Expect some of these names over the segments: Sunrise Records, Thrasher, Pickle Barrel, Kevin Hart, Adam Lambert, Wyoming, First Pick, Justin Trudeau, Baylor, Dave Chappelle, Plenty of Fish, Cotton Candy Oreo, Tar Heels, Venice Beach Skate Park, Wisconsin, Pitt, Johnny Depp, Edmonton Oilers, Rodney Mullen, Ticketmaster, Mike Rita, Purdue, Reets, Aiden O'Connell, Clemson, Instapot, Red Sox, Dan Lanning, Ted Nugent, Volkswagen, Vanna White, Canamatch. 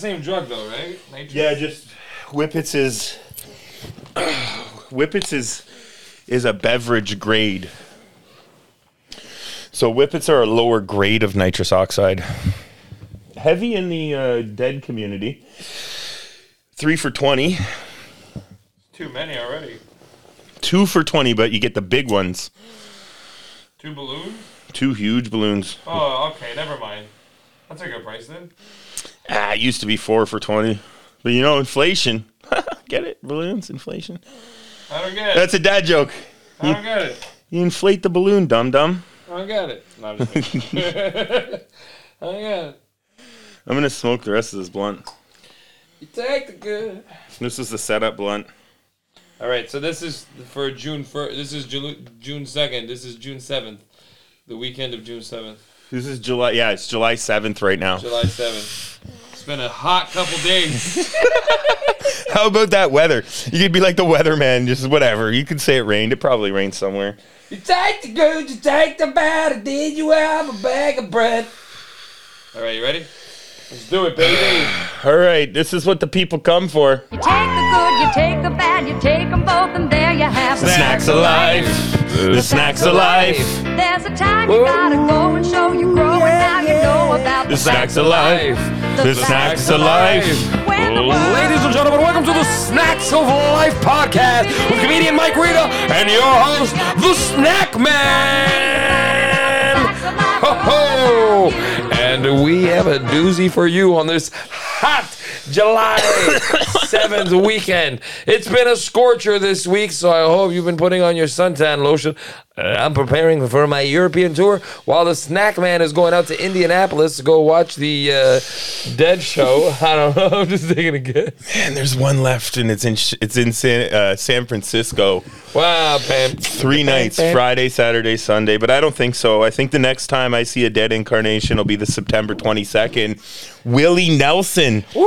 same drug though, right? Nitrous? Yeah, just Whippets is Whippets is a beverage grade. So Whippets are a lower grade of nitrous oxide. Heavy in the dead community. 3 for $20. Too many already. 2 for $20, but you get the big ones. 2 balloons? 2 huge balloons. Oh, okay, never mind. That's a good price then. Ah, it used to be 4 for $20. But you know, inflation. Get it? Balloons, inflation. I don't get it. That's a dad joke. I don't get it. You inflate the balloon, dum-dum. I don't get it. No, I'm just kidding. I don't get it. I'm going to smoke the rest of this blunt. You take the good. This is the setup blunt. All right, so this is for June 1st. This is June 2nd. This is June 7th. The weekend of June 7th. This is July. Yeah, it's July 7th right now. July 7th. It's been a hot couple days. How about that weather? You could be like the weatherman, just whatever. You could say it rained. It probably rained somewhere. You take the good, you take the bad, did you have a bag of bread? All right, you ready? Let's do it, baby. All right, this is what the people come for. You take the good, you take the bad, you take them both, and there you have it. The snacks of life. The snacks of life. There's a time you gotta go and show you grow, and now you know about the snacks of life. The snacks of life. Ladies and gentlemen, welcome to the Snacks of Life podcast with comedian Mike Rita and your host, the Snack Man. Ho ho! And we have a doozy for you on this hot July 7th weekend. It's been a scorcher this week, so I hope you've been putting on your suntan lotion. I'm preparing for my European tour while the snack man is going out to Indianapolis to go watch the Dead show. I don't know. I'm just taking a guess. Man, there's one left, and it's in San Francisco. Wow, Pam. 3 nights, Pam. Friday, Saturday, Sunday. But I don't think so. I think the next time I see a Dead incarnation will be the September 22nd. Willie Nelson. Woo!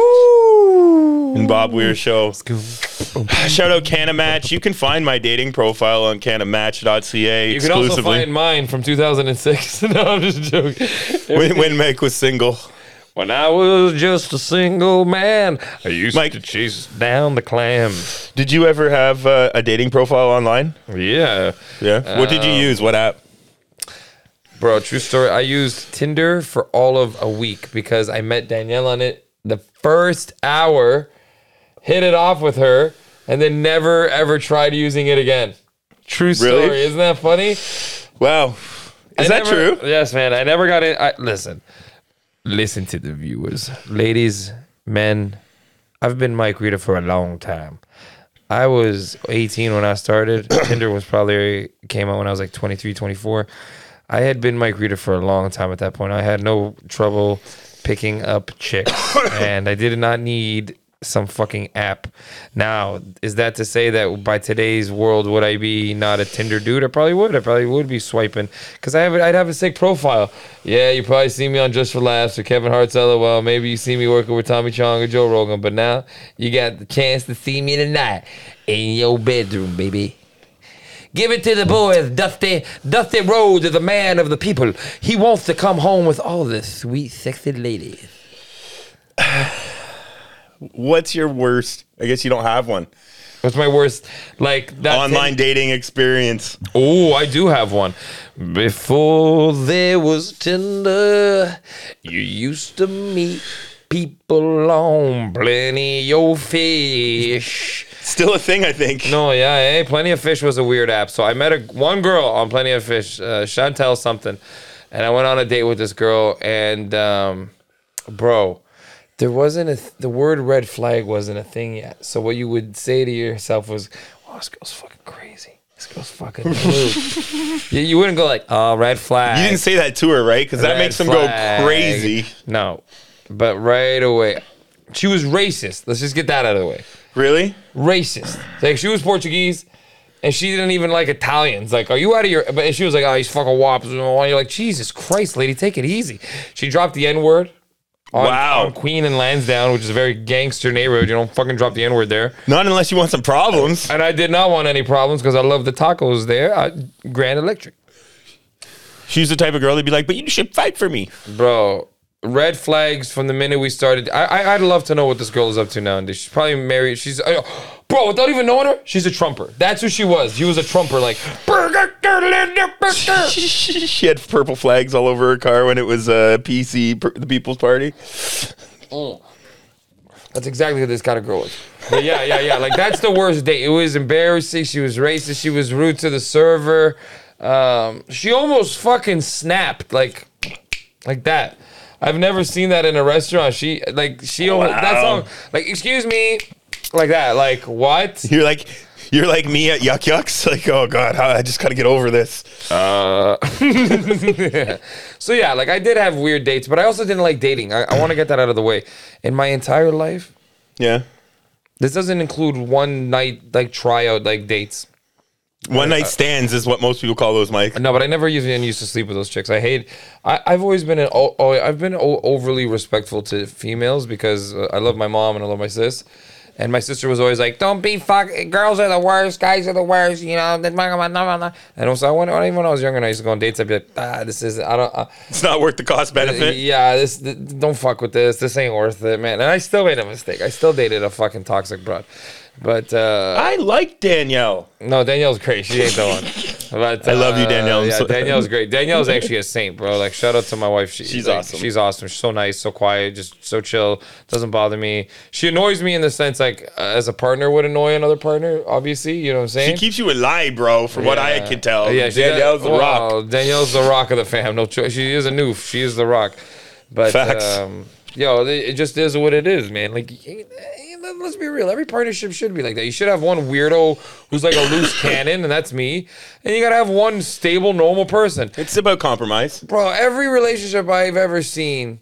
And Bob Weir show. Shout out Canamatch. You can find my dating profile on canamatch.ca. You can also find mine from 2006. No, I'm just joking. When Mike was single. When I was just a single man, I used to chase down the clams. Did you ever have a dating profile online? Yeah. Yeah? What did you use? What app? Bro, true story. I used Tinder for all of a week because I met Danielle on it the first hour, hit it off with her, and then never, ever tried using it again. True story. Really? Isn't that funny? Wow. Is that true? Yes, man. I never got in. Listen to the viewers. Ladies, men, I've been Mike Rita for a long time. I was 18 when I started. Tinder was probably came out when I was like 23, 24. I had been Mike Rita for a long time at that point. I had no trouble picking up chicks. And I did not need some fucking app. Now, is that to say that by today's world would I be not a Tinder dude? I probably would be swiping because I'd have a sick profile. Yeah, you probably see me on Just for Laughs or Kevin Hart's LOL. Maybe you see me working with Tommy Chong or Joe Rogan, but now you got the chance to see me tonight in your bedroom, baby. Give it to the boys, Dusty. Dusty Rhodes is a man of the people. He wants to come home with all the sweet, sexy ladies. What's your worst? I guess you don't have one. What's my worst? Like that online dating experience. Oh, I do have one. Before there was Tinder, you used to meet people on Plenty of Fish. Still a thing, I think. No, yeah. Hey, Plenty of Fish was a weird app. So I met one girl on Plenty of Fish, Chantel something. And I went on a date with this girl and, bro. There wasn't the word red flag wasn't a thing yet. So what you would say to yourself was, "Oh, this girl's fucking crazy. This girl's fucking blue." You wouldn't go like, "Oh, red flag." You didn't say that to her, right? Because that makes them go crazy. No, but right away, she was racist. Let's just get that out of the way. Really? Racist. Like she was Portuguese. And she didn't even like Italians. Like, are you out of your... But she was like, "Oh, he's fucking wops." And you're like, Jesus Christ, lady, take it easy. She dropped the N-word. On Queen and Lansdowne, which is a very gangster neighborhood. You don't fucking drop the N-word there. Not unless you want some problems. And I did not want any problems because I love the tacos there. Grand Electric. She's the type of girl that'd be like, "But you should fight for me." Bro, Red flags from the minute we started. I'd love to know what this girl is up to nowadays. She's probably married. She's, bro, without even knowing her, she's a Trumper. That's who she was. She was a Trumper, like. She had purple flags all over her car when it was PC, the People's Party. Mm. That's exactly who this kind of girl is. But yeah. Like, that's the worst date. It was embarrassing. She was racist. She was rude to the server. She almost fucking snapped, like that. I've never seen that in a restaurant. She wow. Almost, that's all, like, excuse me, like that. Like, what? You're like me at Yuck Yucks. Like, oh God, I just gotta get over this. Yeah. So yeah, like, I did have weird dates, but I also didn't like dating. I want to get that out of the way. In my entire life. Yeah. This doesn't include one night, like, tryout, like, dates. One night stands is what most people call those, Mike. No, but I never used to sleep with those chicks. I've always been overly respectful to females because I love my mom and I love my sis. And my sister was always like, don't be fucking, girls are the worst, guys are the worst, you know. And also, when I was younger and I used to go on dates, I'd be like, this is, I don't. It's not worth the cost benefit. Yeah, this don't fuck with this. This ain't worth it, man. And I still made a mistake. I still dated a fucking toxic broad. But I like Danielle. No, Danielle's great. She ain't the one. But I love you, Danielle. Yeah, Danielle's great. Danielle's actually a saint, bro. Like, shout out to my wife. She's like, awesome. She's awesome. She's so nice, so quiet, just so chill. Doesn't bother me. She annoys me in the sense, like, as a partner would annoy another partner. Obviously, you know what I'm saying. She keeps you alive, bro. From what I can tell, Danielle's the rock. Danielle's the rock of the fam. No choice. She is a noof. She is the rock. But facts. Yo, it just is what it is, man. Like, let's be real. Every partnership should be like that. You should have one weirdo who's like a loose cannon, and that's me. And you gotta have one stable, normal person. It's about compromise. Bro, every relationship I've ever seen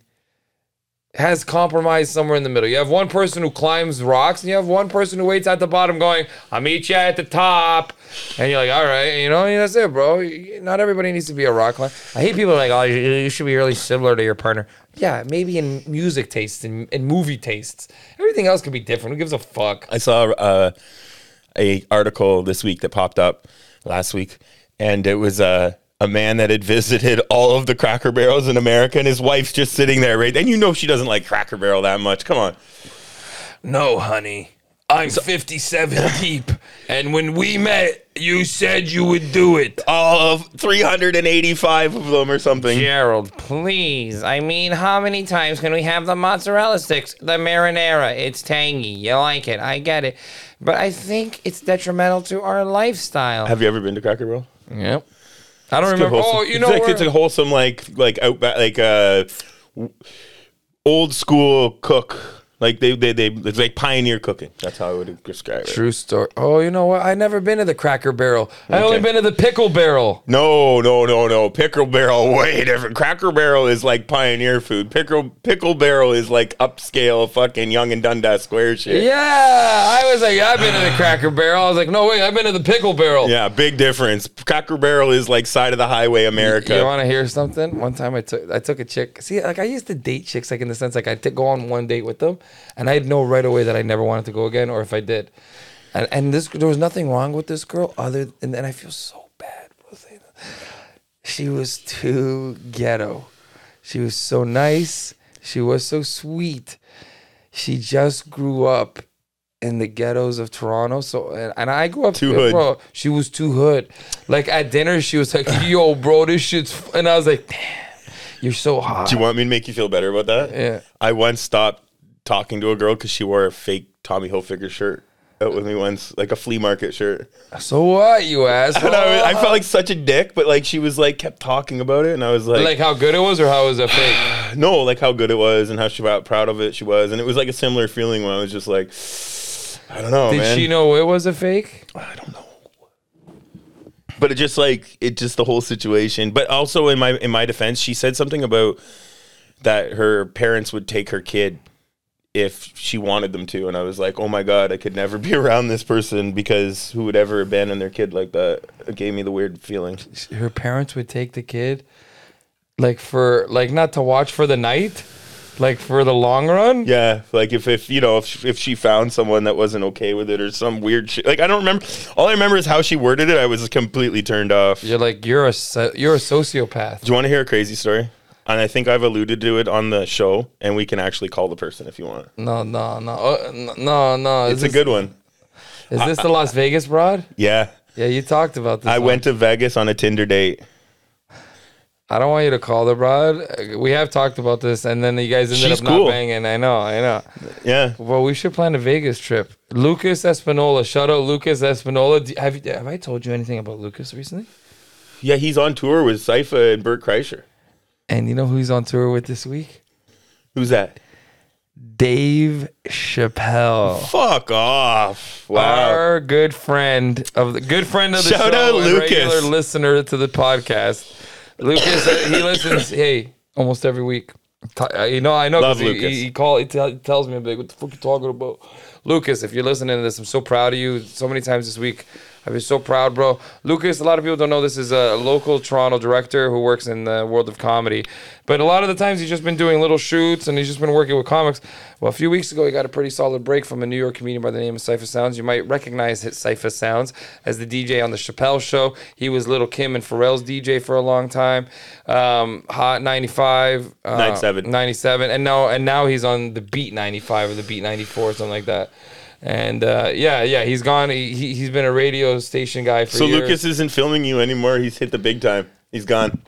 has compromise somewhere in the middle. You have one person who climbs rocks, and you have one person who waits at the bottom going, I'll meet you at the top. And you're like, all right, you know, that's it, bro. Not everybody needs to be a rock climber. I hate people like, oh, you should be really similar to your partner. Yeah, maybe in music tastes and movie tastes. Everything else could be different. Who gives a fuck? I saw a article this week that popped up last week, and it was a man that had visited all of the Cracker Barrels in America, and his wife's just sitting there, right? And you know she doesn't like Cracker Barrel that much. Come on. No, honey. I'm 57 deep, and when we met, you said you would do it. All of 385 of them or something. Gerald, please. I mean, how many times can we have the mozzarella sticks? The marinara. It's tangy. You like it. I get it. But I think it's detrimental to our lifestyle. Have you ever been to Cracker Barrel? Yep. I don't remember. Oh, you know, it's a wholesome, like outback, like old school cook. Like they it's like pioneer cooking. That's how I would describe it. True story. Oh, you know what? I never been to the Cracker Barrel. Okay. I only been to the Pickle Barrel. No. Pickle Barrel way different. Cracker Barrel is like pioneer food. Pickle Barrel is like upscale fucking Young and Dundas Square shit. Yeah, I was like, I've been to the Cracker Barrel. I was like, no way, I've been to the Pickle Barrel. Yeah, big difference. Cracker Barrel is like side of the highway America. You want to hear something? One time I took a chick. See, like I used to date chicks, like in the sense, like I'd go on one date with them. And I'd know right away that I never wanted to go again, or if I did. And this, there was nothing wrong with this girl other than, and I feel so bad. She was too ghetto. She was so nice. She was so sweet. She just grew up in the ghettos of Toronto. So, and I grew up too hood. Bro, she was too hood. Like at dinner, she was like, yo, bro, this shit's, and I was like, damn, you're so hot. Do you want me to make you feel better about that? Yeah. I once stopped talking to a girl because she wore a fake Tommy Hilfiger shirt out with me once, like a flea market shirt. So what, you asshole? I felt like such a dick, but like she was like kept talking about it, and I was like how good it was, or how it was a fake? No, like how good it was and how she was proud of it. She was, and it was like a similar feeling when I was just like, I don't know. Did she know it was a fake? I don't know. But it just the whole situation. But also in my defense, she said something about that her parents would take her kid if she wanted them to, and I was like, oh my God, I could never be around this person, because who would ever abandon their kid like that? It gave me the weird feeling. Her parents would take the kid for not to watch for the night, like for the long run. Yeah, like if you know, if she found someone that wasn't okay with it or some weird shit. Like I don't remember. All I remember is how she worded it. I was completely turned off. You're like, you're a sociopath. Do you want to hear a crazy story? And I think I've alluded to it on the show, and we can actually call the person if you want. No. It's a good one. Is this the Las Vegas broad? Yeah. Yeah, you talked about this. I went to Vegas on a Tinder date. I don't want you to call the broad. We have talked about this, and then you guys ended up not banging. I know. Yeah. Well, we should plan a Vegas trip. Lucas Espinola. Shout out Lucas Espinola. Have I told you anything about Lucas recently? Yeah, he's on tour with Cypher and Bert Kreischer. And you know who he's on tour with this week? Who's that? Dave Chappelle. Fuck off. Wow. Our good friend of the show. Shout out Lucas. Regular listener to the podcast. Lucas, he listens, almost every week. I know. Love Lucas. He tells me, I'm like, what the fuck you talking about? Lucas, if you're listening to this, I'm so proud of you. So many times this week, I've been so proud, bro. Lucas, a lot of people don't know this, is a local Toronto director who works in the world of comedy. But a lot of the times he's just been doing little shoots and he's just been working with comics. Well, a few weeks ago, he got a pretty solid break from a New York comedian by the name of Cypher Sounds. You might recognize Cypher Sounds as the DJ on The Chappelle Show. He was Little Kim and Pharrell's DJ for a long time. Hot 95. 97. And now he's on The Beat 95 or The Beat 94 or something like that. And he's gone. He's been a radio station guy for years. So Lucas isn't filming you anymore. He's hit the big time. He's gone.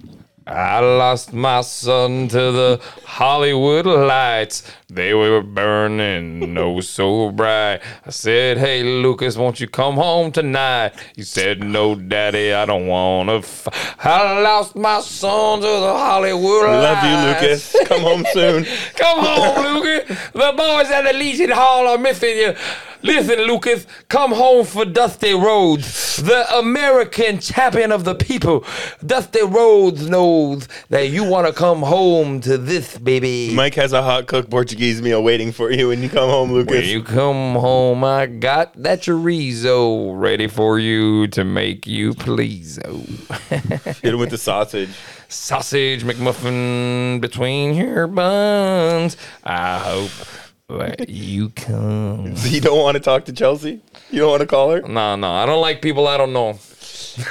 I lost my son to the Hollywood lights. They were burning, oh so bright. I said, hey, Lucas, won't you come home tonight? He said, no, Daddy, I don't want to. I lost my son to the Hollywood lights. Love you, Lucas. Come home soon. Come home, Lucas. The boys at the Legion Hall are missing you. Listen, Lucas, come home for Dusty Rhodes, the American champion of the people. Dusty Rhodes knows that you want to come home to this, baby. Mike has a hot cooked Portuguese meal waiting for you when you come home, Lucas. When you come home, I got that chorizo ready for you to make you please. Hit him with the sausage. Sausage McMuffin between your buns. I hope... But you come. You don't want to talk to Chelsea? You don't want to call her? No. I don't like people I don't know. This is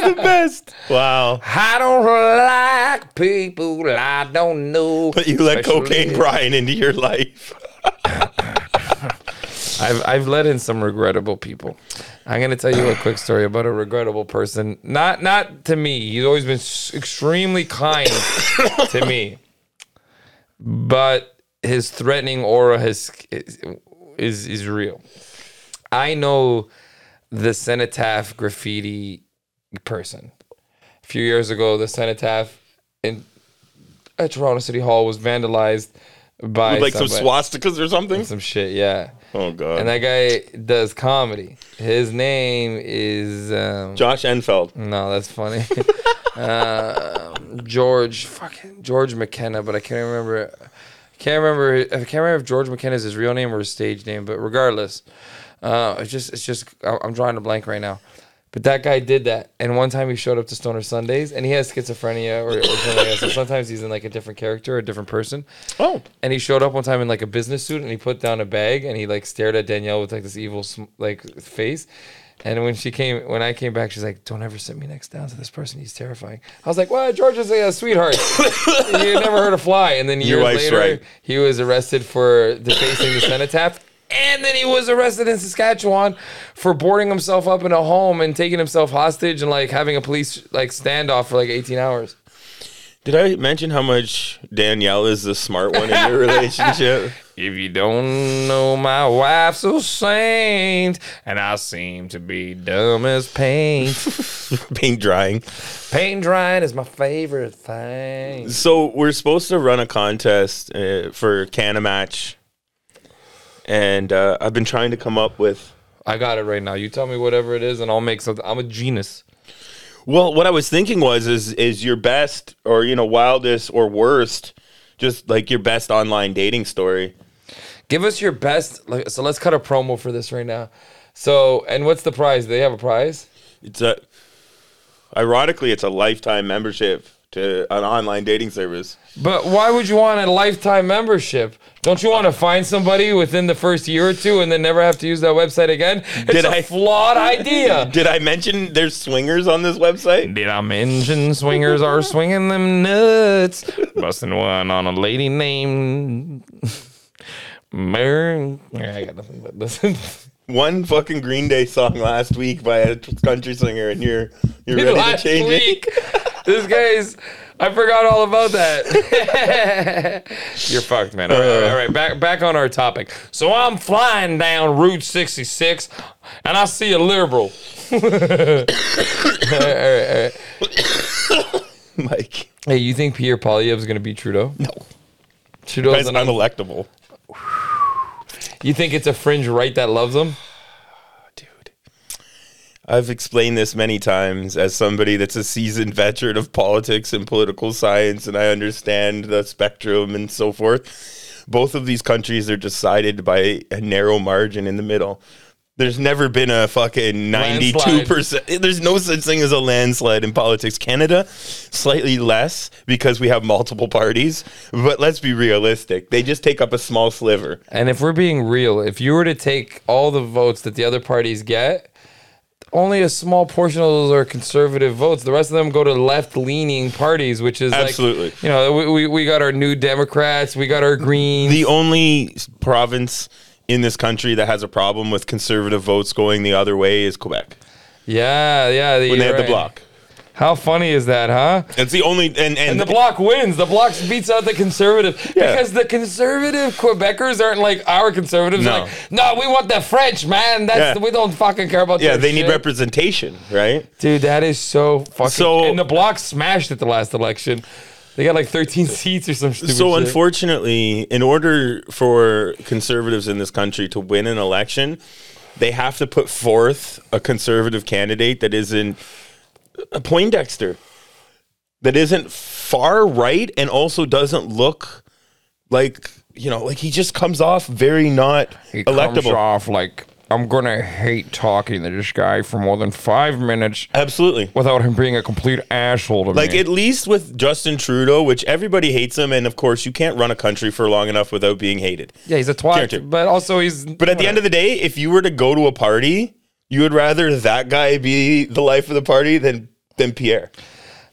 the best. Wow. I don't like people I don't know. But you let Cocaine Brian into your life. I've let in some regrettable people. I'm going to tell you a quick story about a regrettable person. Not to me. He's always been extremely kind to me. But... his threatening aura is real. I know the Cenotaph graffiti person. A few years ago, the Cenotaph at Toronto City Hall was vandalized by some swastikas or something? Some shit, yeah. Oh, God. And that guy does comedy. His name is... Josh Enfeld. No, that's funny. George McKenna, but I can't remember... I can't remember if George McKenna is his real name or his stage name, but regardless, it's just I'm drawing a blank right now. But that guy did that, and one time he showed up to Stoner Sundays, and he has schizophrenia or something like that. So sometimes he's in like a different character, or a different person. Oh! And he showed up one time in like a business suit, and he put down a bag, and he like stared at Danielle with like this evil face. And when I came back, she's like, "Don't ever sit me next down to this person. He's terrifying." I was like, "Well, George is a sweetheart. You never heard a fly." And then years later, He was arrested for defacing the cenotaph. And then he was arrested in Saskatchewan for boarding himself up in a home and taking himself hostage and like having a police like standoff for like 18 hours. Did I mention how much Danielle is the smart one in your relationship? If you don't know, my wife's a saint, and I seem to be dumb as paint. Paint drying. Paint drying is my favorite thing. So we're supposed to run a contest for Canamatch, and I've been trying to come up with... I got it right now. You tell me whatever it is, and I'll make something. I'm a genius. Well, what I was thinking was is your best or wildest or worst, just like your best online dating story. Give us your best. So let's cut a promo for this right now. So, and what's the prize? Do they have a prize? It's a lifetime membership to an online dating service. But why would you want a lifetime membership? Don't you want to find somebody within the first year or two and then never have to use that website again? It's a flawed idea. Did I mention there's swingers on this website? Did I mention swingers are swinging them nuts? Busting one on a lady named... Mary. I got nothing but this. One fucking Green Day song last week by a country singer, and you're ready to change it. This guy's... I forgot all about that. You're fucked, man. All right. Back on our topic. So I'm flying down Route 66, and I see a liberal. All right. Mike. Hey, you think Pierre Poilievre is going to be Trudeau? No. Trudeau's unelectable. You think it's a fringe right that loves him? I've explained this many times as somebody that's a seasoned veteran of politics and political science, and I understand the spectrum and so forth. Both of these countries are decided by a narrow margin in the middle. There's never been a fucking 92%. Landslide. There's no such thing as a landslide in politics. Canada, slightly less because we have multiple parties. But let's be realistic. They just take up a small sliver. And if we're being real, if you were to take all the votes that the other parties get... Only a small portion of those are conservative votes. The rest of them go to left-leaning parties, which is absolutely. Like, you know, we got our New Democrats, we got our Greens. The only province in this country that has a problem with conservative votes going the other way is Quebec. Yeah. When they had the Bloc. How funny is that, huh? It's the only... And the Bloc wins. The Bloc beats out the Conservative. Yeah. Because the Conservative Quebecers aren't like our Conservatives. No. Like, no, we want the French, man. We don't fucking care about that shit. Yeah, they need representation, right? Dude, that is so fucking... And the Bloc smashed at the last election. They got like 13 seats or some stupid shit. So unfortunately, in order for Conservatives in this country to win an election, they have to put forth a Conservative candidate that isn't... A Poindexter that isn't far right and also doesn't look like, you know, like he just comes off very not electable. He comes off like, I'm going to hate talking to this guy for more than 5 minutes. Absolutely. Without him being a complete asshole to me. Like, at least with Justin Trudeau, which everybody hates him, and of course, you can't run a country for long enough without being hated. Yeah, he's a twat, but also he's... But at the end of the day, if you were to go to a party... You would rather that guy be the life of the party than Pierre.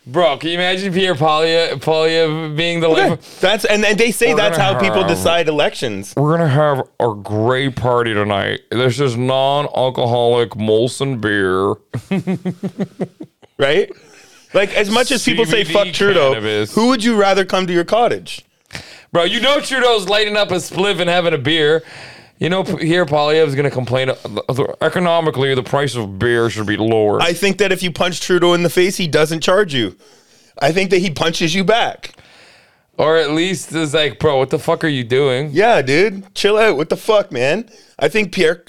Bro, can you imagine Pierre Poilievre being the life of... That's, and they say that's how people decide elections. We're going to have a great party tonight. This is non-alcoholic Molson beer. Right? Like, as much as people say, fuck Trudeau, who would you rather come to your cottage? Bro, you know Trudeau's lighting up a spliff and having a beer. You know, here Poilievre is going to complain. Economically, the price of beer should be lower. I think that if you punch Trudeau in the face, he doesn't charge you. I think that he punches you back. Or at least is like, bro, what the fuck are you doing? Yeah, dude. Chill out. What the fuck, man? I think Pierre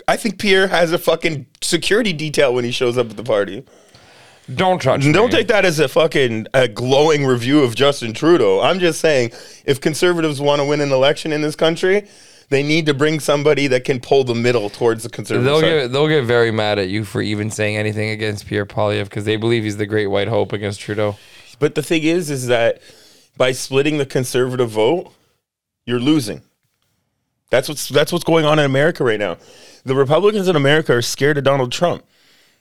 has a fucking security detail when he shows up at the party. Don't touch me. Don't take that as a fucking glowing review of Justin Trudeau. I'm just saying, if conservatives want to win an election in this country... They need to bring somebody that can pull the middle towards the conservative side. They'll get very mad at you for even saying anything against Pierre Poilievre because they believe he's the great white hope against Trudeau. But the thing is that by splitting the conservative vote, you're losing. That's what's going on in America right now. The Republicans in America are scared of Donald Trump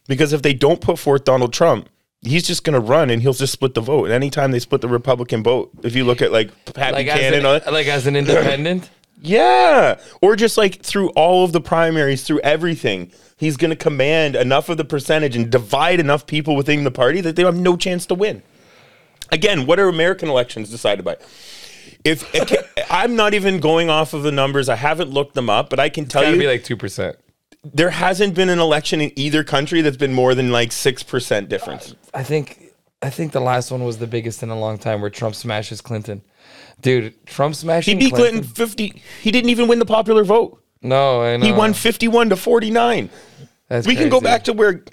because if they don't put forth Donald Trump, he's just going to run, and he'll just split the vote. And anytime they split the Republican vote, if you look at, like, Pat Buchanan... As an independent? Yeah, or just like through all of the primaries, through everything, he's going to command enough of the percentage and divide enough people within the party that they have no chance to win. Again, what are American elections decided by? If I'm not even going off of the numbers, I haven't looked them up, but I can tell you, it's gotta be like 2%. There hasn't been an election in either country that's been more than like 6% difference. I think the last one was the biggest in a long time, where Trump smashes Clinton. Dude, Trump smashing Clinton. He beat Clinton 50. He didn't even win the popular vote. No, I know. He won 51-49. That's crazy. We can go back to where,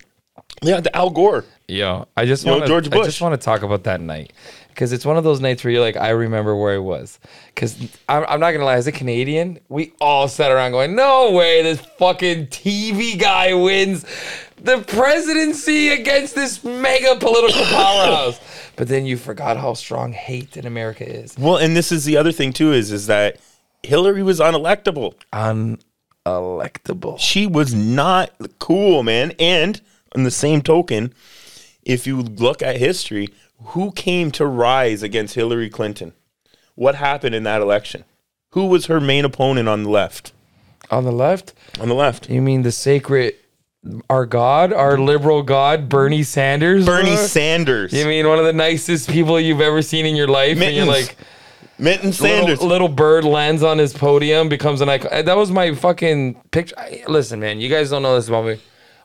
the Al Gore. Yeah, I just want to talk about that night because it's one of those nights where you're like, I remember where I was. Because I'm not gonna lie, as a Canadian, we all sat around going, "No way, this fucking TV guy wins." the presidency against this mega political powerhouse. But then you forgot how strong hate in America is. Well, and this is the other thing, too, is that Hillary was unelectable. Unelectable. She was not cool, man. And on the same token, if you look at history, who came to rise against Hillary Clinton? What happened in that election? Who was her main opponent on the left? On the left? On the left. You mean the sacred... our God, our liberal God, Bernie Sanders. Bernie Sanders. You mean one of the nicest people you've ever seen in your life? Mittens. And you're like, Mitten Sanders. Little bird lands on his podium, becomes an icon. That was my fucking picture. Listen, man, you guys don't know this about me.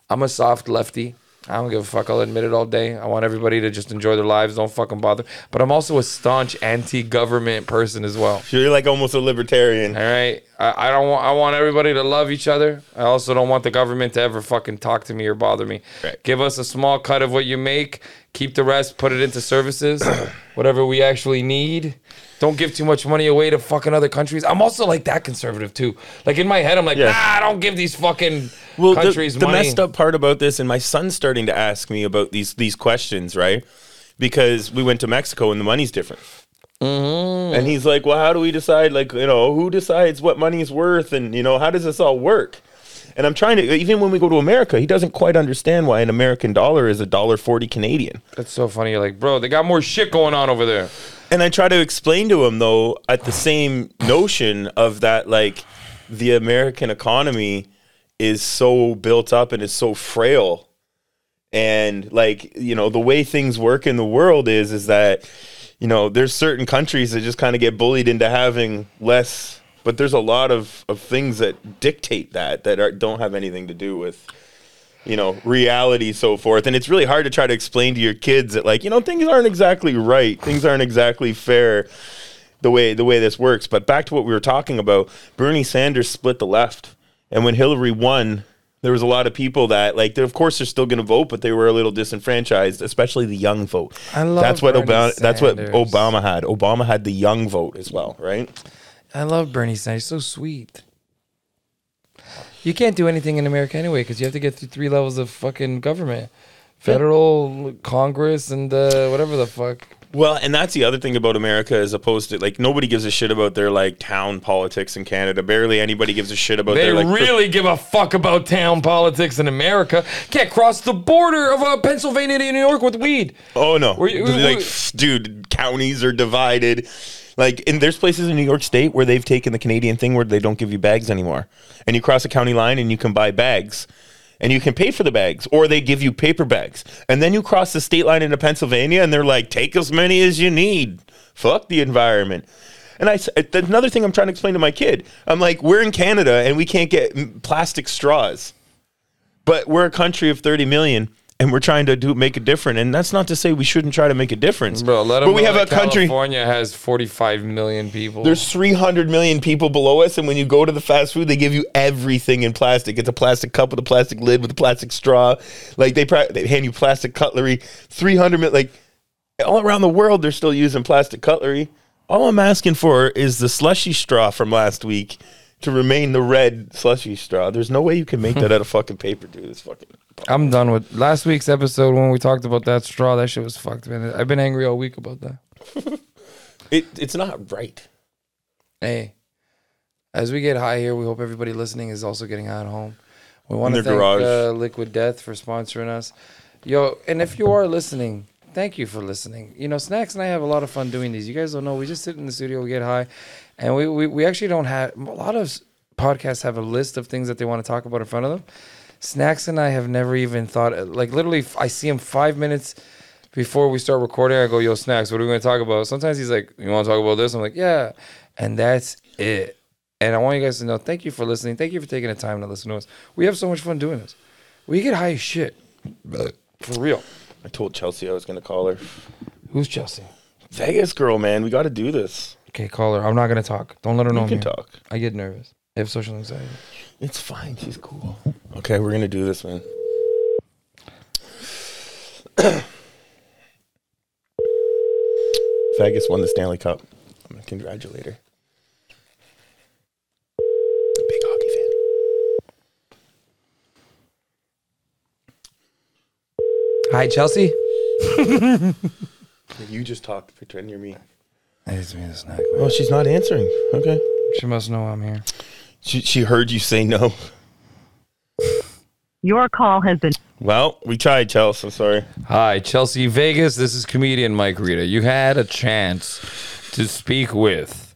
I'm a soft lefty. I don't give a fuck. I'll admit it all day. I want everybody to just enjoy their lives. Don't fucking bother. But I'm also a staunch anti-government person as well. You're like almost a libertarian. All right. I want everybody to love each other. I also don't want the government to ever fucking talk to me or bother me. Right. Give us a small cut of what you make. Keep the rest. Put it into services. Whatever we actually need. Don't give too much money away to fucking other countries. I'm also like that conservative too. Like in my head, I'm like, nah, I don't give these fucking countries the money. The messed up part about this, and my son's starting to ask me about these questions, right? Because we went to Mexico and the money's different. Mm-hmm. And he's like, well, how do we decide, like, you know, who decides what money's worth? And, you know, how does this all work? And I'm trying to, even when we go to America, he doesn't quite understand why an American dollar is $1.40 Canadian. That's so funny. You're like, bro, they got more shit going on over there. And I try to explain to him, though, at the same notion of that, like, the American economy is so built up and is so frail. And, like, you know, the way things work in the world is that, you know, there's certain countries that just kind of get bullied into having less... But there's a lot of things that dictate that don't have anything to do with, you know, reality, so forth. And it's really hard to try to explain to your kids that, like, you know, things aren't exactly right. Things aren't exactly fair the way this works. But back to what we were talking about, Bernie Sanders split the left. And when Hillary won, there was a lot of people that, like, of course they're still going to vote, but they were a little disenfranchised, especially the young vote. I love that's what Obama had. Obama had the young vote as well, right? I love Bernie Sanders. He's so sweet. You can't do anything in America anyway because you have to get through three levels of fucking government. Federal, Congress, and whatever the fuck. Well, and that's the other thing about America as opposed to, like, nobody gives a shit about their, like, town politics in Canada. Barely anybody gives a shit about their, like... They really give a fuck about town politics in America. Can't cross the border of Pennsylvania to New York with weed. Oh, no. Dude, counties are divided. Like, and there's places in New York State where they've taken the Canadian thing where they don't give you bags anymore. And you cross a county line and you can buy bags. And you can pay for the bags. Or they give you paper bags. And then you cross the state line into Pennsylvania and they're like, take as many as you need. Fuck the environment. And that's another thing I'm trying to explain to my kid. I'm like, we're in Canada and we can't get plastic straws. But we're a country of 30 million. And we're trying to make a difference. And that's not to say we shouldn't try to make a difference. Bro, let them but we have a country. California has 45 million people. There's 300 million people below us. And when you go to the fast food, they give you everything in plastic. It's a plastic cup with a plastic lid with a plastic straw. Like, they hand you plastic cutlery. 300 million. Like, all around the world, they're still using plastic cutlery. All I'm asking for is the slushy straw from last week to remain the red slushy straw. There's no way you can make that out of fucking paper, dude. It's fucking... I'm done with last week's episode when we talked about that straw. That shit was fucked, man. I've been angry all week about that. It's not right. Hey, as we get high here, we hope everybody listening is also getting high at home. We want to thank Liquid Death for sponsoring us. Yo, and if you are listening, thank you for listening. You know, Snacks and I have a lot of fun doing these. You guys don't know. We just sit in the studio, we get high, and we actually don't have... A lot of podcasts have a list of things that they want to talk about in front of them. Snacks and I have never even thought, like, literally, I see him 5 minutes before we start recording. I go, yo, Snacks, what are we going to talk about? Sometimes he's like, you want to talk about this? I'm like, yeah. And that's it. And I want you guys to know, thank you for listening. Thank you for taking the time to listen to us. We have so much fun doing this. We get high as shit. For real. I told Chelsea I was going to call her. Who's Chelsea? Vegas girl, man. We got to do this. Okay, call her. I'm not going to talk. Don't let her know me. You can talk. I get nervous. I have social anxiety. It's fine. She's cool. Okay, we're going to do this, man. Vegas won the Stanley Cup. I'm going to congratulate her. Big hockey fan. Hi, Chelsea. You just talked. Pretend you're me. It's me. It's not. Oh, she's not answering. Okay. She must know I'm here. She heard you say no. Your call has been... Well, we tried, Chelsea. I'm sorry. Hi, Chelsea Vegas. This is comedian Mike Rita. You had a chance to speak with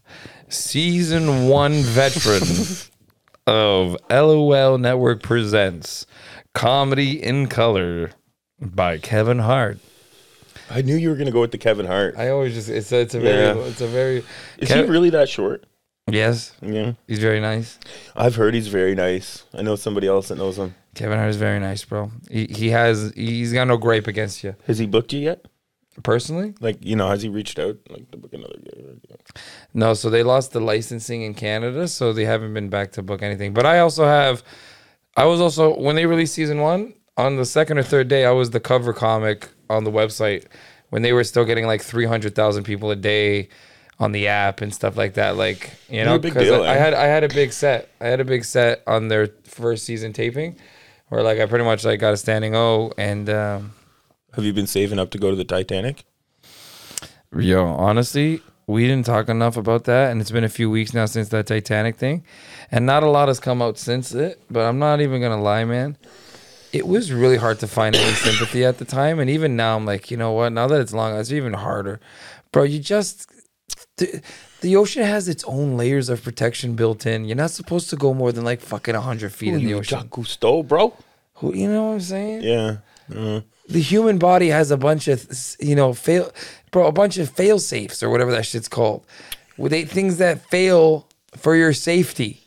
season one veteran of LOL Network Presents Comedy in Color by Kevin Hart. I knew you were going to go with the Kevin Hart. I always just... It's a very... Is he really that short? Yes. Yeah. He's very nice. I've heard he's very nice. I know somebody else that knows him. Kevin Hart is very nice, bro. He's got no gripe against you. Has he booked you yet? Personally? Like, you know, has he reached out like to book another guy? No, so they lost the licensing in Canada, so they haven't been back to book anything. But I was also when they released season one, on the second or third day, I was the cover comic on the website when they were still getting like 300,000 people a day on the app and stuff like that, like, you know, because I had a big set. I had a big set on their first season taping, where like I pretty much like got a standing O. And have you been saving up to go to the Titanic? Yo, honestly, we didn't talk enough about that, and it's been a few weeks now since that Titanic thing, and not a lot has come out since it. But I'm not even gonna lie, man. It was really hard to find any sympathy at the time, and even now I'm like, you know what? Now that it's long, it's even harder, bro. You just... The ocean has its own layers of protection built in. You're not supposed to go more than like fucking 100 feet in the ocean. Jacques Cousteau, bro. Who, you know what I'm saying? Yeah. The human body has a bunch of, you know, fail safes or whatever that shit's called. Things that fail for your safety.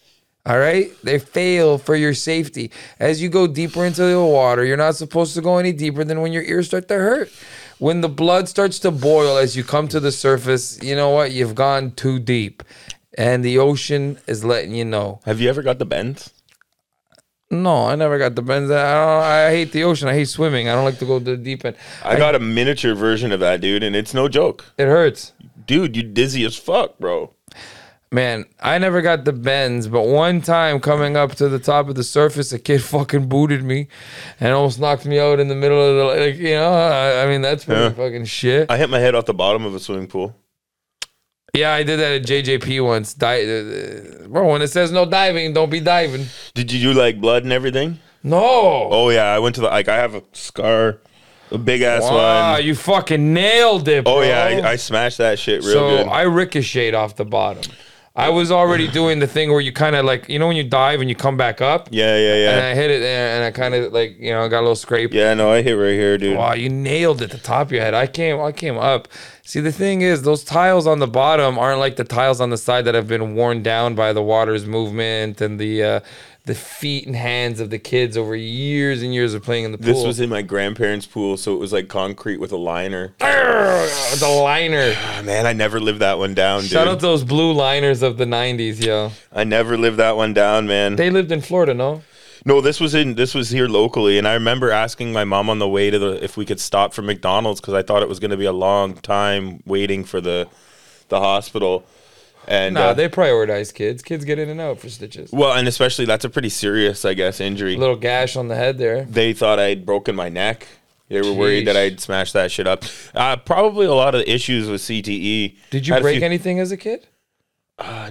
All right? They fail for your safety. As you go deeper into the water, you're not supposed to go any deeper than when your ears start to hurt. When the blood starts to boil as you come to the surface, you know what? You've gone too deep. And the ocean is letting you know. Have you ever got the bends? No, I never got the bends. I hate the ocean. I hate swimming. I don't like to go to the deep end. I got a miniature version of that, dude, and it's no joke. It hurts. Dude, you're dizzy as fuck, bro. Man, I never got the bends, but one time coming up to the top of the surface, a kid fucking booted me and almost knocked me out in the middle of the, like, you know, I mean, that's pretty fucking shit. I hit my head off the bottom of a swimming pool. Yeah, I did that at JJP once. Bro, when it says no diving, don't be diving. Did you do, like, blood and everything? No. Oh, yeah, I went to the, like, I have a scar. A big-ass one. Wow, you fucking nailed it, bro. Oh, yeah, I smashed that shit real good. So I ricocheted off the bottom. I was already doing the thing where you kind of like, you know, when you dive and you come back up? Yeah. And I hit it there and I kind of like, you know, got a little scrape. Yeah, no, I hit right here, dude. Wow, you nailed it, the top of your head. I came up. See, the thing is, those tiles on the bottom aren't like the tiles on the side that have been worn down by the water's movement and the feet and hands of the kids over years and years of playing in the pool. This was in my grandparents' pool, so it was like concrete with a liner. The liner. Man, I never lived that one down, dude. Shout out those blue liners of the 90s, yo. I never lived that one down, man. They lived in Florida, no? No, this was here locally, and I remember asking my mom on the way to if we could stop for McDonald's because I thought it was going to be a long time waiting for the hospital. And they prioritize kids. Kids get in and out for stitches. Well, and especially that's a pretty serious, I guess, injury. A little gash on the head there. They thought I'd broken my neck. They were worried that I'd smashed that shit up. Probably a lot of issues with CTE. Did you break anything as a kid?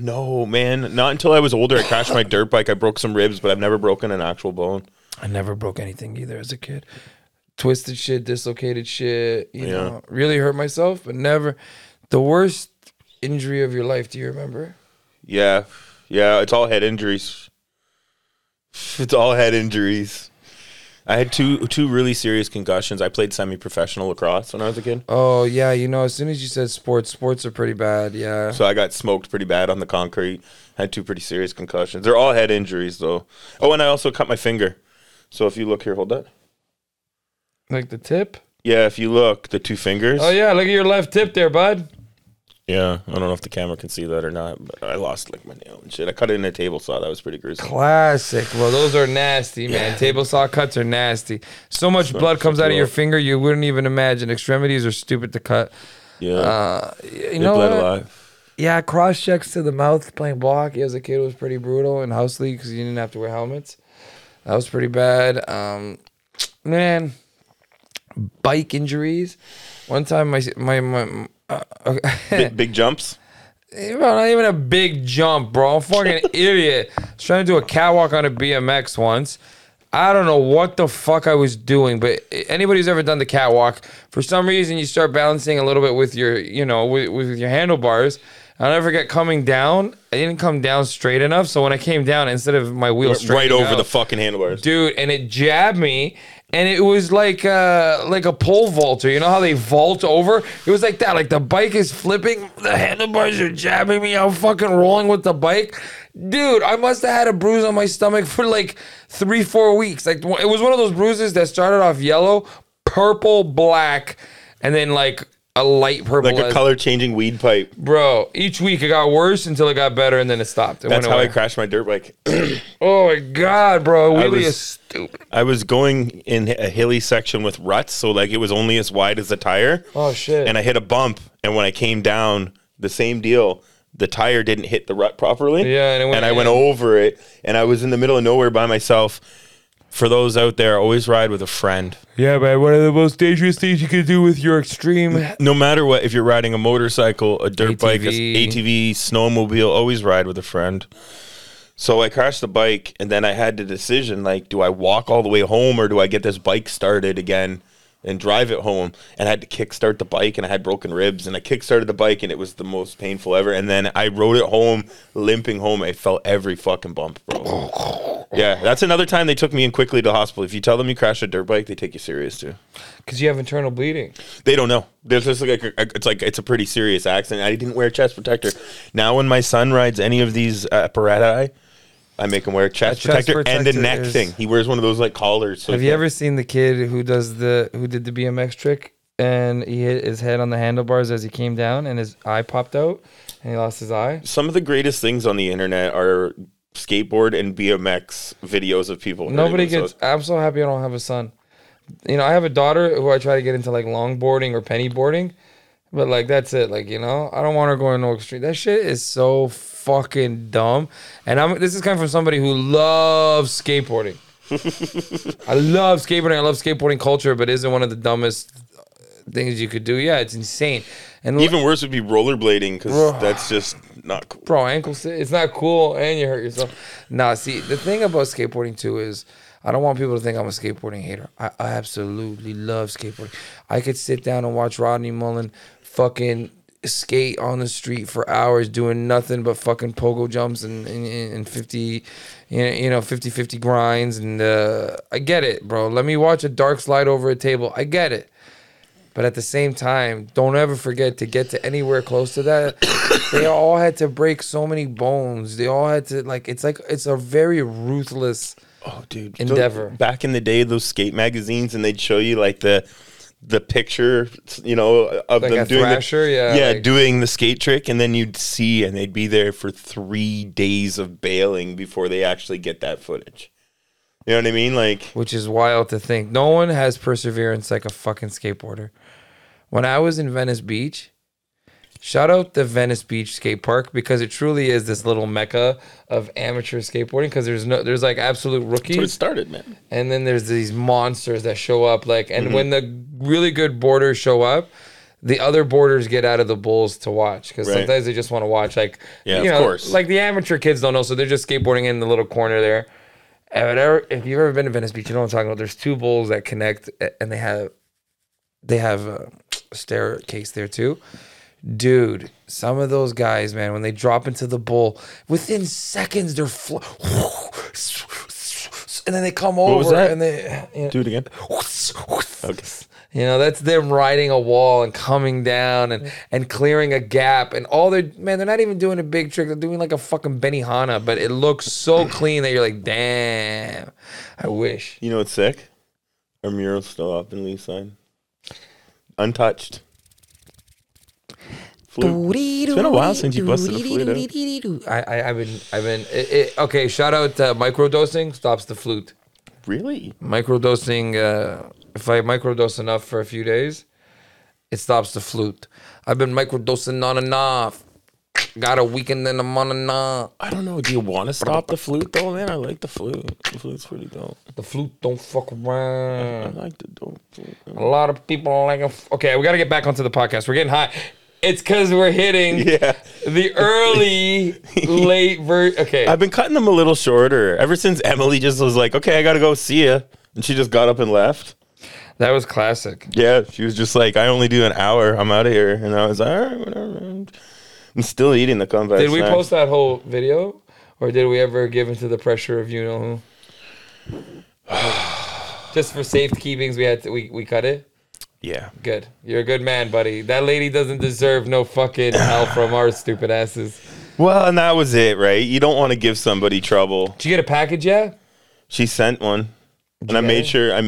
No, man. Not until I was older. I crashed my dirt bike. I broke some ribs, but I've never broken an actual bone. I never broke anything either as a kid. Twisted shit, dislocated shit, you know, really hurt myself, but never. The worst injury of your life, do you remember? Yeah, it's all head injuries. I had two really serious concussions. I played semi-professional lacrosse when I was a kid. Oh, yeah, you know, as soon as you said sports are pretty bad, yeah. So I got smoked pretty bad on the concrete. I had two pretty serious concussions. They're all head injuries, though. Oh, and I also cut my finger. So if you look here, hold that. Like the tip? Yeah, if you look, the two fingers. Oh, yeah, look at your left tip there, bud. Yeah, I don't know if the camera can see that or not, but I lost like my nail and shit. I cut it in a table saw. That was pretty gruesome. Classic. Well, those are nasty, man. Yeah. Table saw cuts are nasty. So much blood comes out of your finger, you wouldn't even imagine. Extremities are stupid to cut. Yeah. You know blood what? Alive. Yeah, cross checks to the mouth playing block as a kid was pretty brutal in house league because you didn't have to wear helmets. That was pretty bad. Man, bike injuries. One time, big jumps. Bro, not even a big jump, bro. I'm fucking idiot. I was trying to do a catwalk on a BMX once. I don't know what the fuck I was doing, but anybody who's ever done the catwalk, for some reason you start balancing a little bit with your, you know, with your handlebars. I'll never forget coming down. I didn't come down straight enough, so when I came down, instead of my wheel straightening right over the fucking handlebars, dude, and it jabbed me. And it was like a pole vaulter. You know how they vault over? It was like that. Like the bike is flipping. The handlebars are jabbing me. I'm fucking rolling with the bike. Dude, I must have had a bruise on my stomach for like 3-4 weeks. Like it was one of those bruises that started off yellow, purple, black, and then like a light purple. Like a color-changing weed pipe. Bro, each week it got worse until it got better and then it stopped. That's how I crashed my dirt bike. Oh my God, bro. Wheelie is stupid. I was going in a hilly section with ruts, so like it was only as wide as the tire. Oh shit. And I hit a bump, and when I came down, the same deal. The tire didn't hit the rut properly. Yeah, and I went over it, and I was in the middle of nowhere by myself. For those out there, always ride with a friend. Yeah, man, one of the most dangerous things you can do with your extreme. No matter what, if you're riding a motorcycle, a dirt bike, an ATV, snowmobile, always ride with a friend. So I crashed the bike, and then I had the decision, like, do I walk all the way home or do I get this bike started again and drive it home? And I had to kickstart the bike, and I had broken ribs, and I kickstarted the bike, and it was the most painful ever. And then I rode it home, limping home. I felt every fucking bump, bro. Yeah, that's another time they took me in quickly to the hospital. If you tell them you crashed a dirt bike, they take you serious too. Because you have internal bleeding. They don't know. There's just like it's a pretty serious accident. I didn't wear a chest protector. Now when my son rides any of these apparatus, I make him wear a chest protector and a neck thing. He wears one of those like collars. So have you ever seen the kid who did the BMX trick and he hit his head on the handlebars as he came down and his eye popped out and he lost his eye? Some of the greatest things on the internet are skateboard and BMX videos of people. Nobody gets. I'm so happy I don't have a son. You know, I have a daughter who I try to get into like longboarding or penny boarding, but like that's it. Like, you know, I don't want her going no extreme. That shit is so fucking dumb. And this is coming from somebody who loves skateboarding. I love skateboarding. I love skateboarding culture, but isn't one of the dumbest things you could do? Yeah, it's insane. And even worse would be rollerblading, because that's just not cool. Bro, it's not cool, and you hurt yourself. Nah, see, the thing about skateboarding, too, is I don't want people to think I'm a skateboarding hater. I absolutely love skateboarding. I could sit down and watch Rodney Mullen fucking skate on the street for hours doing nothing but fucking pogo jumps and 50-50 grinds, and I get it, bro. Let me watch a dark slide over a table. I get it. But at the same time, don't ever forget to get to anywhere close to that. They all had to break so many bones. They all had to, like, it's a very ruthless endeavor. Back in the day, those skate magazines, and they'd show you, like, the picture, you know, of like them doing thrasher, doing the skate trick, and then you'd see, and they'd be there for 3 days of bailing before they actually get that footage. You know what I mean? Like, which is wild to think. No one has perseverance like a fucking skateboarder. When I was in Venice Beach, shout out the Venice Beach skate park, because it truly is this little mecca of amateur skateboarding, because there's like absolute rookies. That's where it started, man. And then there's these monsters that show up, like, and when the really good boarders show up, the other boarders get out of the bulls to watch, because sometimes they just want to watch, like, of course. Like the amateur kids don't know, so they're just skateboarding in the little corner there. If you've ever been to Venice Beach, you know what I'm talking about. There's two bulls that connect, and they have a staircase there too. Dude, some of those guys, man, when they drop into the bull, within seconds they're and then they come over. What was that? And they do it again. Okay. You know, that's them riding a wall and coming down and clearing a gap. And all they're not even doing a big trick. They're doing like a fucking Benihana, but it looks so clean that you're like, damn, I wish. You know what's sick? Our mural's still up in Leaside. Untouched. Flute. It's been a while since you busted a flute. I've been. Okay, shout out to microdosing stops the flute. Really? Microdosing, if I microdose enough for a few days, it stops the flute. I've been microdosing on and off. Gotta weaken in the morning. I don't know. Do you want to stop the flute though, man? I like the flute. The flute's pretty dope. The flute don't fuck around. I like the dope flute. A lot of people like it. Okay, we gotta get back onto the podcast. We're getting high. It's because we're hitting the early, late version. Okay. I've been cutting them a little shorter ever since Emily just was like, okay, I gotta go see ya. And she just got up and left. That was classic. Yeah, she was just like, I only do an hour. I'm out of here. And I was like, all right, whatever. I'm still eating the comeback. Did we post that whole video? Or did we ever give into the pressure of you know who? Just for safekeepings, we cut it? Yeah. Good. You're a good man, buddy. That lady doesn't deserve no fucking hell from our stupid asses. Well, and that was it, right? You don't want to give somebody trouble. Did you get a package yet? She sent one. And I made sure, I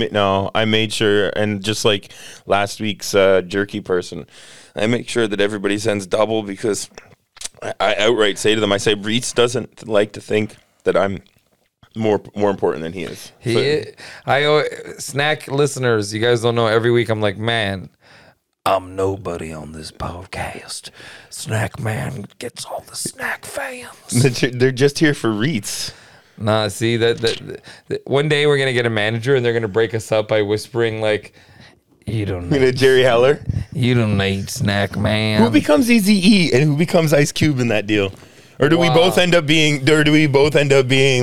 made sure, and just like last week's jerky person, I make sure that everybody sends double because I outright say to them, I say, Reitz doesn't like to think that I'm more important than he is. Snack listeners, you guys don't know, every week I'm like, man, I'm nobody on this podcast. Snack man gets all the snack fans. They're just here for Reitz. Nah, see, that one day we're going to get a manager and they're going to break us up by whispering like, you don't know. Jerry Heller? You don't need snack, man. Who becomes Eazy-E and who becomes Ice Cube in that deal? Or do we both end up being,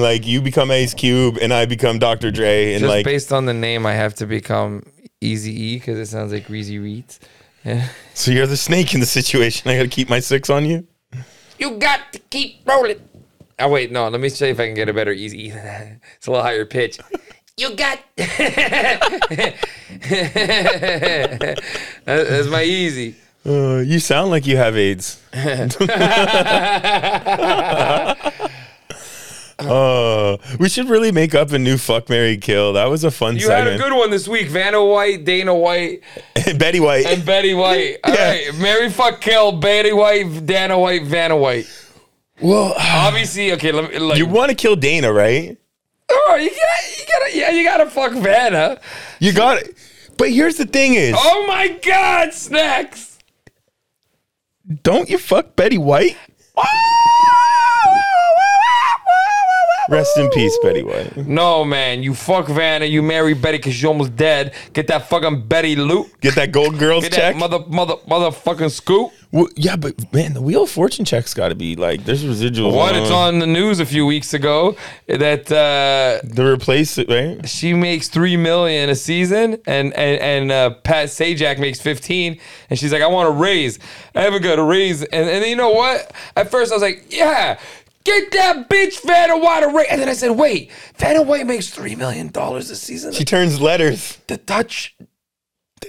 like, you become Ice Cube and I become Dr. Dre? And just like, based on the name, I have to become Eazy-E because it sounds like Greasy Reeds. Yeah. So you're the snake in the situation. I got to keep my six on you? You got to keep rolling. Oh, wait, no. Let me see if I can get a better easy. It's a little higher pitch. You got... That's my easy. You sound like you have AIDS. We should really make up a new Fuck, Marry, Kill. That was a fun segment. You had a good one this week. Vanna White, Dana White. And Betty White. All right. Marry, Fuck, Kill, Betty White, Dana White, Vanna White. Well, obviously, okay. Let me, like, you want to kill Dana, right? Oh, you gotta fuck Vanna. You got it. But here's the thing: is oh my god, snacks! Don't you fuck Betty White? Rest in peace, Betty White. No, man, you fuck Vanna, you marry Betty because she's almost dead. Get that fucking Betty loot. Get that Gold Girls check. Get that motherfucking scoop. Well, yeah, but man, the Wheel of Fortune check's got to be like there's residual. What? It's on the news a few weeks ago that the replacement. Right? She makes $3 million a season, and Pat Sajak makes 15, and she's like, I want a raise. I haven't got a raise, and you know what? At first I was like, yeah. Get that bitch Vanna White away. And then I said, wait, Vanna White makes $3 million a season. She turns letters. The Dutch,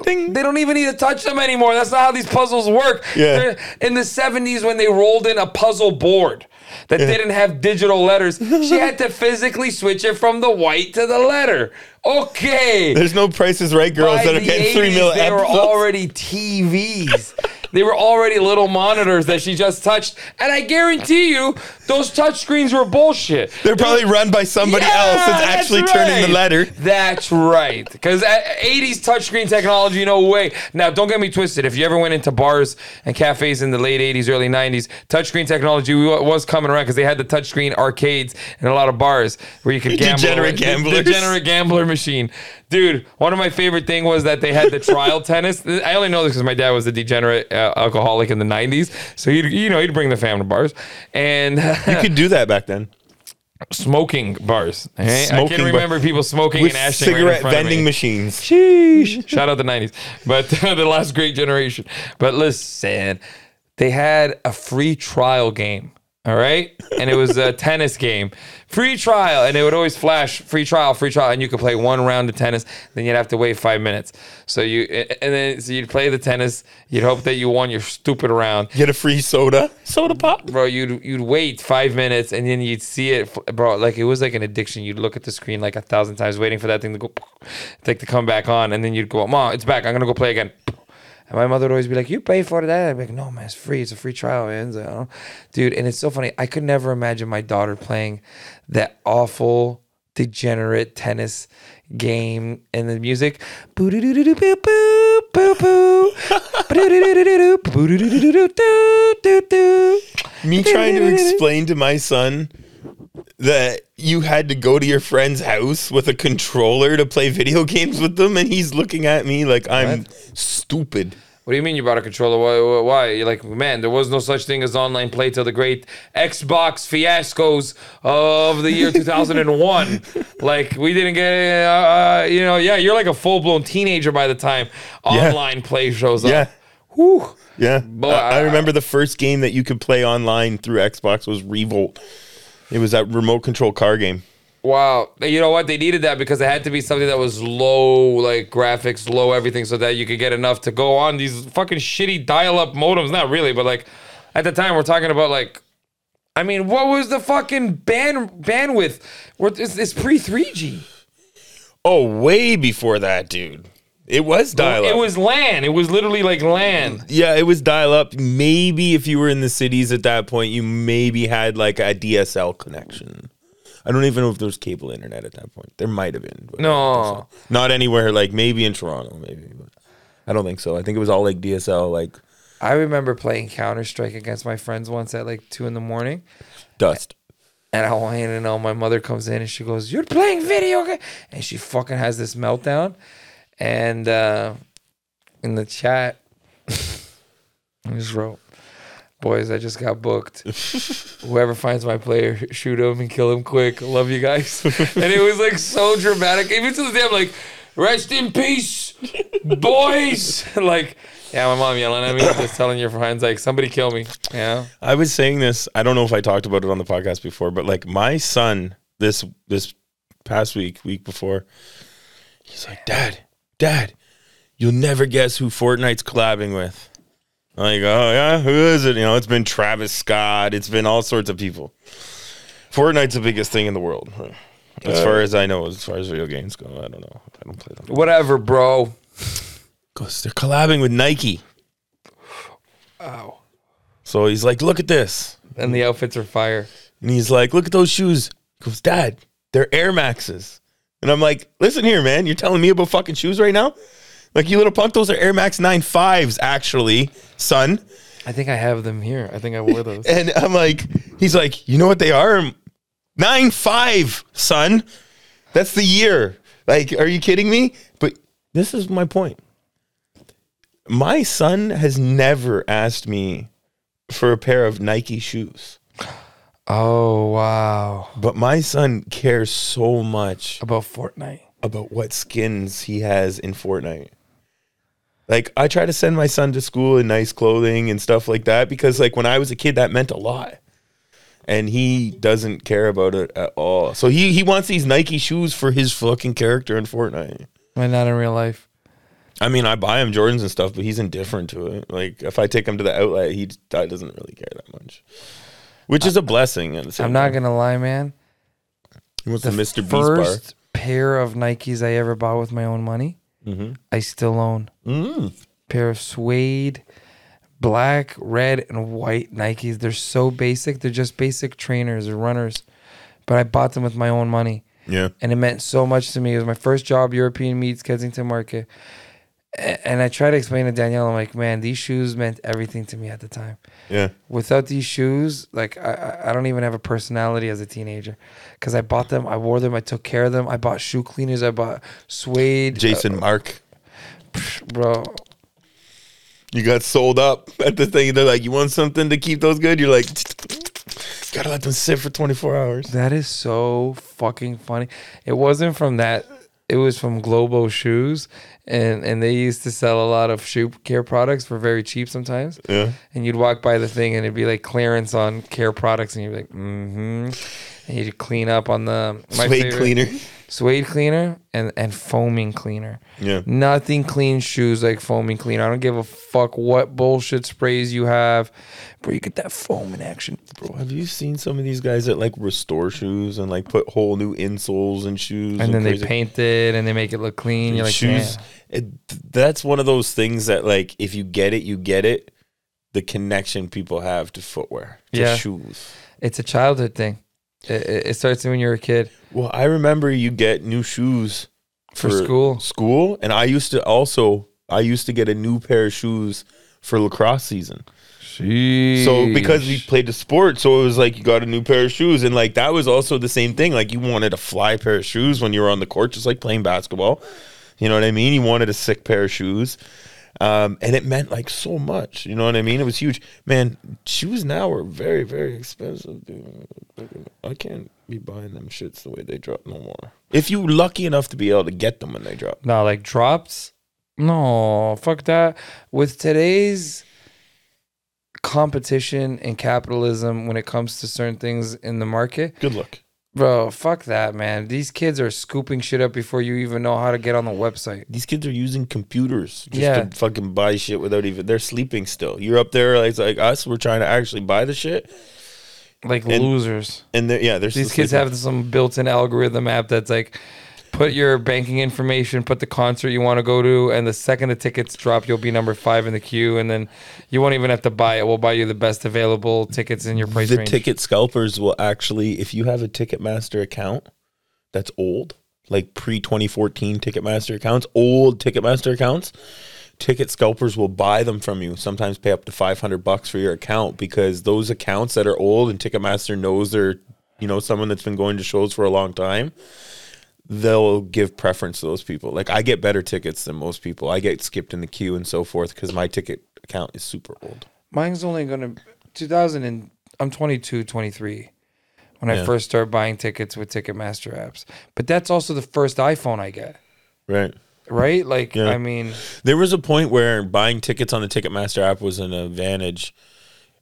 they don't even need to touch them anymore. That's not how these puzzles work. Yeah. They're in the 70s when they rolled in a puzzle board that didn't have digital letters, she had to physically switch it from the white to the letter. Okay. There's no Price is Right girls that are getting 3 million episodes. They were already TVs. They were already little monitors that she just touched. And I guarantee you, those touch screens were bullshit. They're probably run by somebody else that's actually turning the letter. That's right. Because 80s touchscreen technology, no way. Now, don't get me twisted. If you ever went into bars and cafes in the late 80s, early 90s, touchscreen technology was coming around because they had the touchscreen arcades in a lot of bars where you could gamble. Degenerate gambler machine. Dude, one of my favorite things was that they had the trial tennis. I only know this because my dad was a degenerate alcoholic in the 90s. So, he'd bring the family bars. And you could do that back then. Smoking bars. Right? I can remember people smoking and ashing cigarette right in front vending of me. Machines. Sheesh. Shout out the 90s. But the last great generation. But listen, they had a free trial game. All right. And it was a tennis game. Free trial. And it would always flash free trial. And you could play one round of tennis. Then you'd have to wait 5 minutes. So you'd play the tennis. You'd hope that you won your stupid round. Get a free soda. Soda pop. Bro, you'd wait 5 minutes and then you'd see it. Bro, like it was like an addiction. You'd look at the screen like 1,000 times waiting for that thing to go, like to come back on. And then you'd go, Mom, it's back. I'm going to go play again. And my mother would always be like, you pay for that. I'd be like, no, man, it's free. It's a free trial, man. So, dude, and it's so funny. I could never imagine my daughter playing that awful, degenerate tennis game and the music. Boo-doo-doo-doo-doo-boop-boop. poo poo. Me trying to explain to my son that you had to go to your friend's house with a controller to play video games with them, and he's looking at me like I'm stupid. What do you mean you bought a controller? Why? You're like, man, there was no such thing as online play till the great Xbox fiascos of the year 2001. Like, we didn't get, you're like a full-blown teenager by the time online play shows up. Yeah. Whew. Yeah. But I remember the first game that you could play online through Xbox was Revolt. It was that remote control car game. Wow. You know what? They needed that because it had to be something that was low, like graphics, low everything, so that you could get enough to go on these fucking shitty dial-up modems. Not really, but like at the time we're talking about like, I mean, what was the fucking bandwidth? It's pre-3G. Oh, way before that, dude. It was dial-up. It was LAN. It was literally like LAN. Yeah, it was dial-up. Maybe if you were in the cities at that point, you maybe had like a DSL connection. I don't even know if there was cable internet at that point. There might have been. No. Not anywhere. Like, maybe in Toronto, maybe. But I don't think so. I think it was all, like, DSL, like... I remember playing Counter-Strike against my friends once at, like, 2 in the morning. Dust. And I'm all in and all. My mother comes in and she goes, "You're playing video game?" And she fucking has this meltdown. And in the chat, I just wrote, "Boys, I just got booked. Whoever finds my player, shoot him and kill him quick. Love you guys." And it was like so dramatic. Even to the day, I'm like, "Rest in peace, boys." Like, yeah, my mom yelling at me, just telling your friends, like, "Somebody kill me." Yeah. I was saying this, I don't know if I talked about it on the podcast before, but like my son, this past week before, he's like, Dad, you'll never guess who Fortnite's collabing with. Like, oh, yeah, who is it? You know, it's been Travis Scott. It's been all sorts of people. Fortnite's the biggest thing in the world. As far as I know, as far as video games go, I don't know. I don't play them. Whatever, bro. Because they're collabing with Nike. Wow. So he's like, "Look at this." And the outfits are fire. And he's like, "Look at those shoes." He goes, "Dad, they're Air Maxes." And I'm like, "Listen here, man. You're telling me about fucking shoes right now? Like, you little punk, those are Air Max 9.5s, actually, son." I think I have them here. I think I wore those. And I'm like, he's like, "You know what they are? 9.5, son. That's the year. Like, are you kidding me?" But this is my point. My son has never asked me for a pair of Nike shoes. Oh, wow. But my son cares so much about Fortnite, about what skins he has in Fortnite. Like, I try to send my son to school in nice clothing and stuff like that because, like, when I was a kid, that meant a lot. And he doesn't care about it at all. So he wants these Nike shoes for his fucking character in Fortnite. Why not in real life? I mean, I buy him Jordans and stuff, but he's indifferent to it. Like, if I take him to the outlet, he doesn't really care that much. Which is a blessing. At the same time. Not going to lie, man. He wants the Mr. Beast bar. Pair of Nikes I ever bought with my own money, I still own. Pair of suede, black, red, and white Nikes. They're so basic. They're just basic trainers or runners, but I bought them with my own money. Yeah, and it meant so much to me. It was my first job, European Meats, Kensington Market, and I try to explain to Danielle. I'm like, man, these shoes meant everything to me at the time. Yeah, without these shoes, like I don't even have a personality as a teenager, because I bought them, I wore them, I took care of them. I bought shoe cleaners, I bought suede. Jason Mark, bro, you got sold up at the thing. They're like, "You want something to keep those good?" You're like, "Gotta let them sit for 24 hours." That is so fucking funny. It wasn't from that. It was from Globo Shoes, and they used to sell a lot of shoe care products for very cheap sometimes. Yeah. And you'd walk by the thing, and it'd be like clearance on care products, and you'd be like, And you'd clean up on the... Suede cleaner and foaming cleaner. Yeah. Nothing cleans shoes like foaming cleaner. I don't give a fuck what bullshit sprays you have. Bro, you get that foam in action. Bro, have you seen some of these guys that like restore shoes and like put whole new insoles in shoes? And then they paint it and they make it look clean. You're like, shoes. That's one of those things that like, if you get it, you get it. The connection people have to footwear, to shoes. It's a childhood thing. It starts when you're a kid. Well, I remember you get new shoes for school. And I used to also... I used to get a new pair of shoes for lacrosse season. Sheesh. So because we played the sport, so it was like you got a new pair of shoes, and like that was also the same thing. Like you wanted a fly pair of shoes when you were on the court, just like playing basketball. You know what I mean? You wanted a sick pair of shoes. And it meant like so much. You know what I mean? It was huge. Man, shoes now are very, very expensive, dude. I can't be buying them shits the way they drop no more. If you lucky enough to be able to get them when they drop. No, like drops? No, fuck that. With today's competition and capitalism when it comes to certain things in the market. Good luck. Bro, fuck that, man. These kids are scooping shit up before you even know how to get on the website. These kids are using computers just to fucking buy shit without even... They're sleeping still. You're up there like us. We're trying to actually buy the shit. Like and, losers. And they're these kids have some built-in algorithm app that's like... Put your banking information, put the concert you want to go to, and the second the tickets drop, you'll be number 5 in the queue, and then you won't even have to buy it. We'll buy you the best available tickets in your price range. The ticket scalpers will actually, if you have a Ticketmaster account that's old, like pre-2014 Ticketmaster accounts, old Ticketmaster accounts, ticket scalpers will buy them from you, sometimes pay up to $500 for your account, because those accounts that are old and Ticketmaster knows they're, you know, someone that's been going to shows for a long time, they'll give preference to those people. Like, I get better tickets than most people. I get skipped in the queue and so forth because my ticket account is super old. Mine's only going to... I'm 22, 23 when I first started buying tickets with Ticketmaster apps. But that's also the first iPhone I get. Right? Like, I mean... There was a point where buying tickets on the Ticketmaster app was an advantage.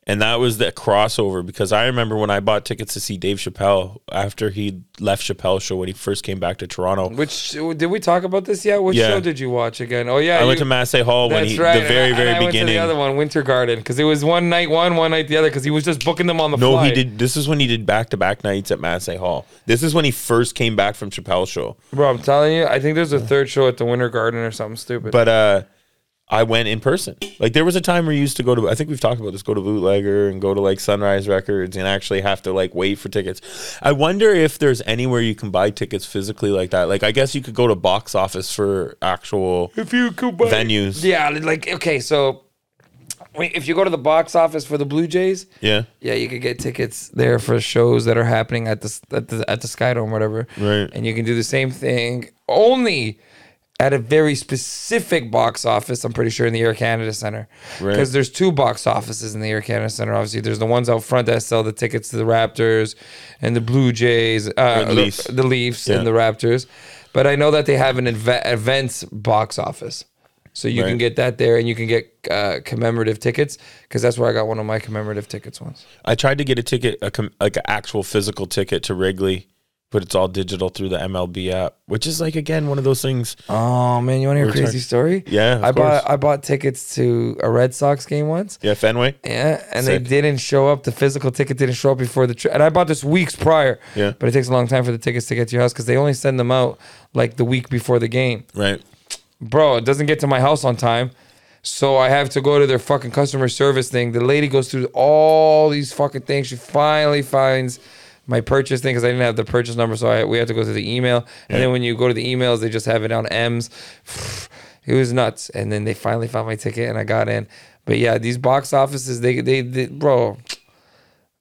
And that was the crossover, because I remember when I bought tickets to see Dave Chappelle after he left Chappelle's show when he first came back to Toronto. Which, did we talk about this yet? Which show did you watch again? Oh, yeah. I went to Massey Hall when he, the very, very beginning. I went to the other one, Winter Garden, because it was one night one, night the other, because he was just booking them on the fly. No, he did. This is when he did back-to-back nights at Massey Hall. This is when he first came back from Chappelle's show. Bro, I'm telling you, I think there's a third show at the Winter Garden or something stupid. But, I went in person. Like, there was a time where you used to go to, I think we've talked about this, go to Bootlegger and go to, like, Sunrise Records and actually have to, like, wait for tickets. I wonder if there's anywhere you can buy tickets physically like that. Like, I guess you could go to Box Office for actual venues. Yeah, like, okay, so if you go to the Box Office for the Blue Jays, you could get tickets there for shows that are happening at the Sky Dome or whatever. Right. And you can do the same thing only at a very specific box office, I'm pretty sure, in the Air Canada Centre. Because there's two box offices in the Air Canada Centre, obviously. There's the ones out front that sell the tickets to the Raptors and the Blue Jays, the Leafs and the Raptors. But I know that they have an events box office. So you can get that there, and you can get commemorative tickets, because that's where I got one of my commemorative tickets once. I tried to get a ticket, like an actual physical ticket to Wrigley, but it's all digital through the MLB app, which is like, again, one of those things. Oh man, you want to hear a crazy story? Yeah, I bought tickets to a Red Sox game once. Yeah, Fenway. Yeah, and sick. They didn't show up. The physical ticket didn't show up before the trip, and I bought this weeks prior. Yeah, but it takes a long time for the tickets to get to your house because they only send them out like the week before the game. Right, bro, it doesn't get to my house on time. So I have to go to their fucking customer service thing. The lady goes through all these fucking things. She finally finds my purchase thing, because I didn't have the purchase number, so we had to go through the email. And then when you go to the emails, they just have it on M's. It was nuts. And then they finally found my ticket, and I got in. But yeah, these box offices, they bro,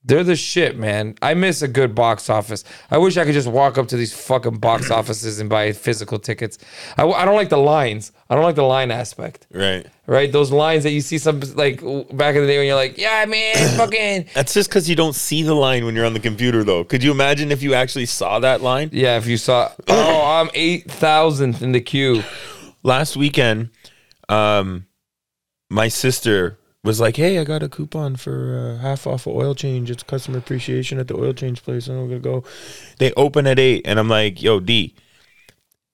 they're the shit, man. I miss a good box office. I wish I could just walk up to these fucking box offices and buy physical tickets. I don't like the lines. I don't like the line aspect. Right? Those lines that you see some, like, back in the day when you're like, yeah, man, fucking. That's just because you don't see the line when you're on the computer, though. Could you imagine if you actually saw that line? Yeah, if you saw, oh, I'm 8,000th in the queue. Last weekend, my sister was like, hey, I got a coupon for half off of oil change. It's customer appreciation at the oil change place, and I'm going to go. They open at 8, and I'm like, yo, D,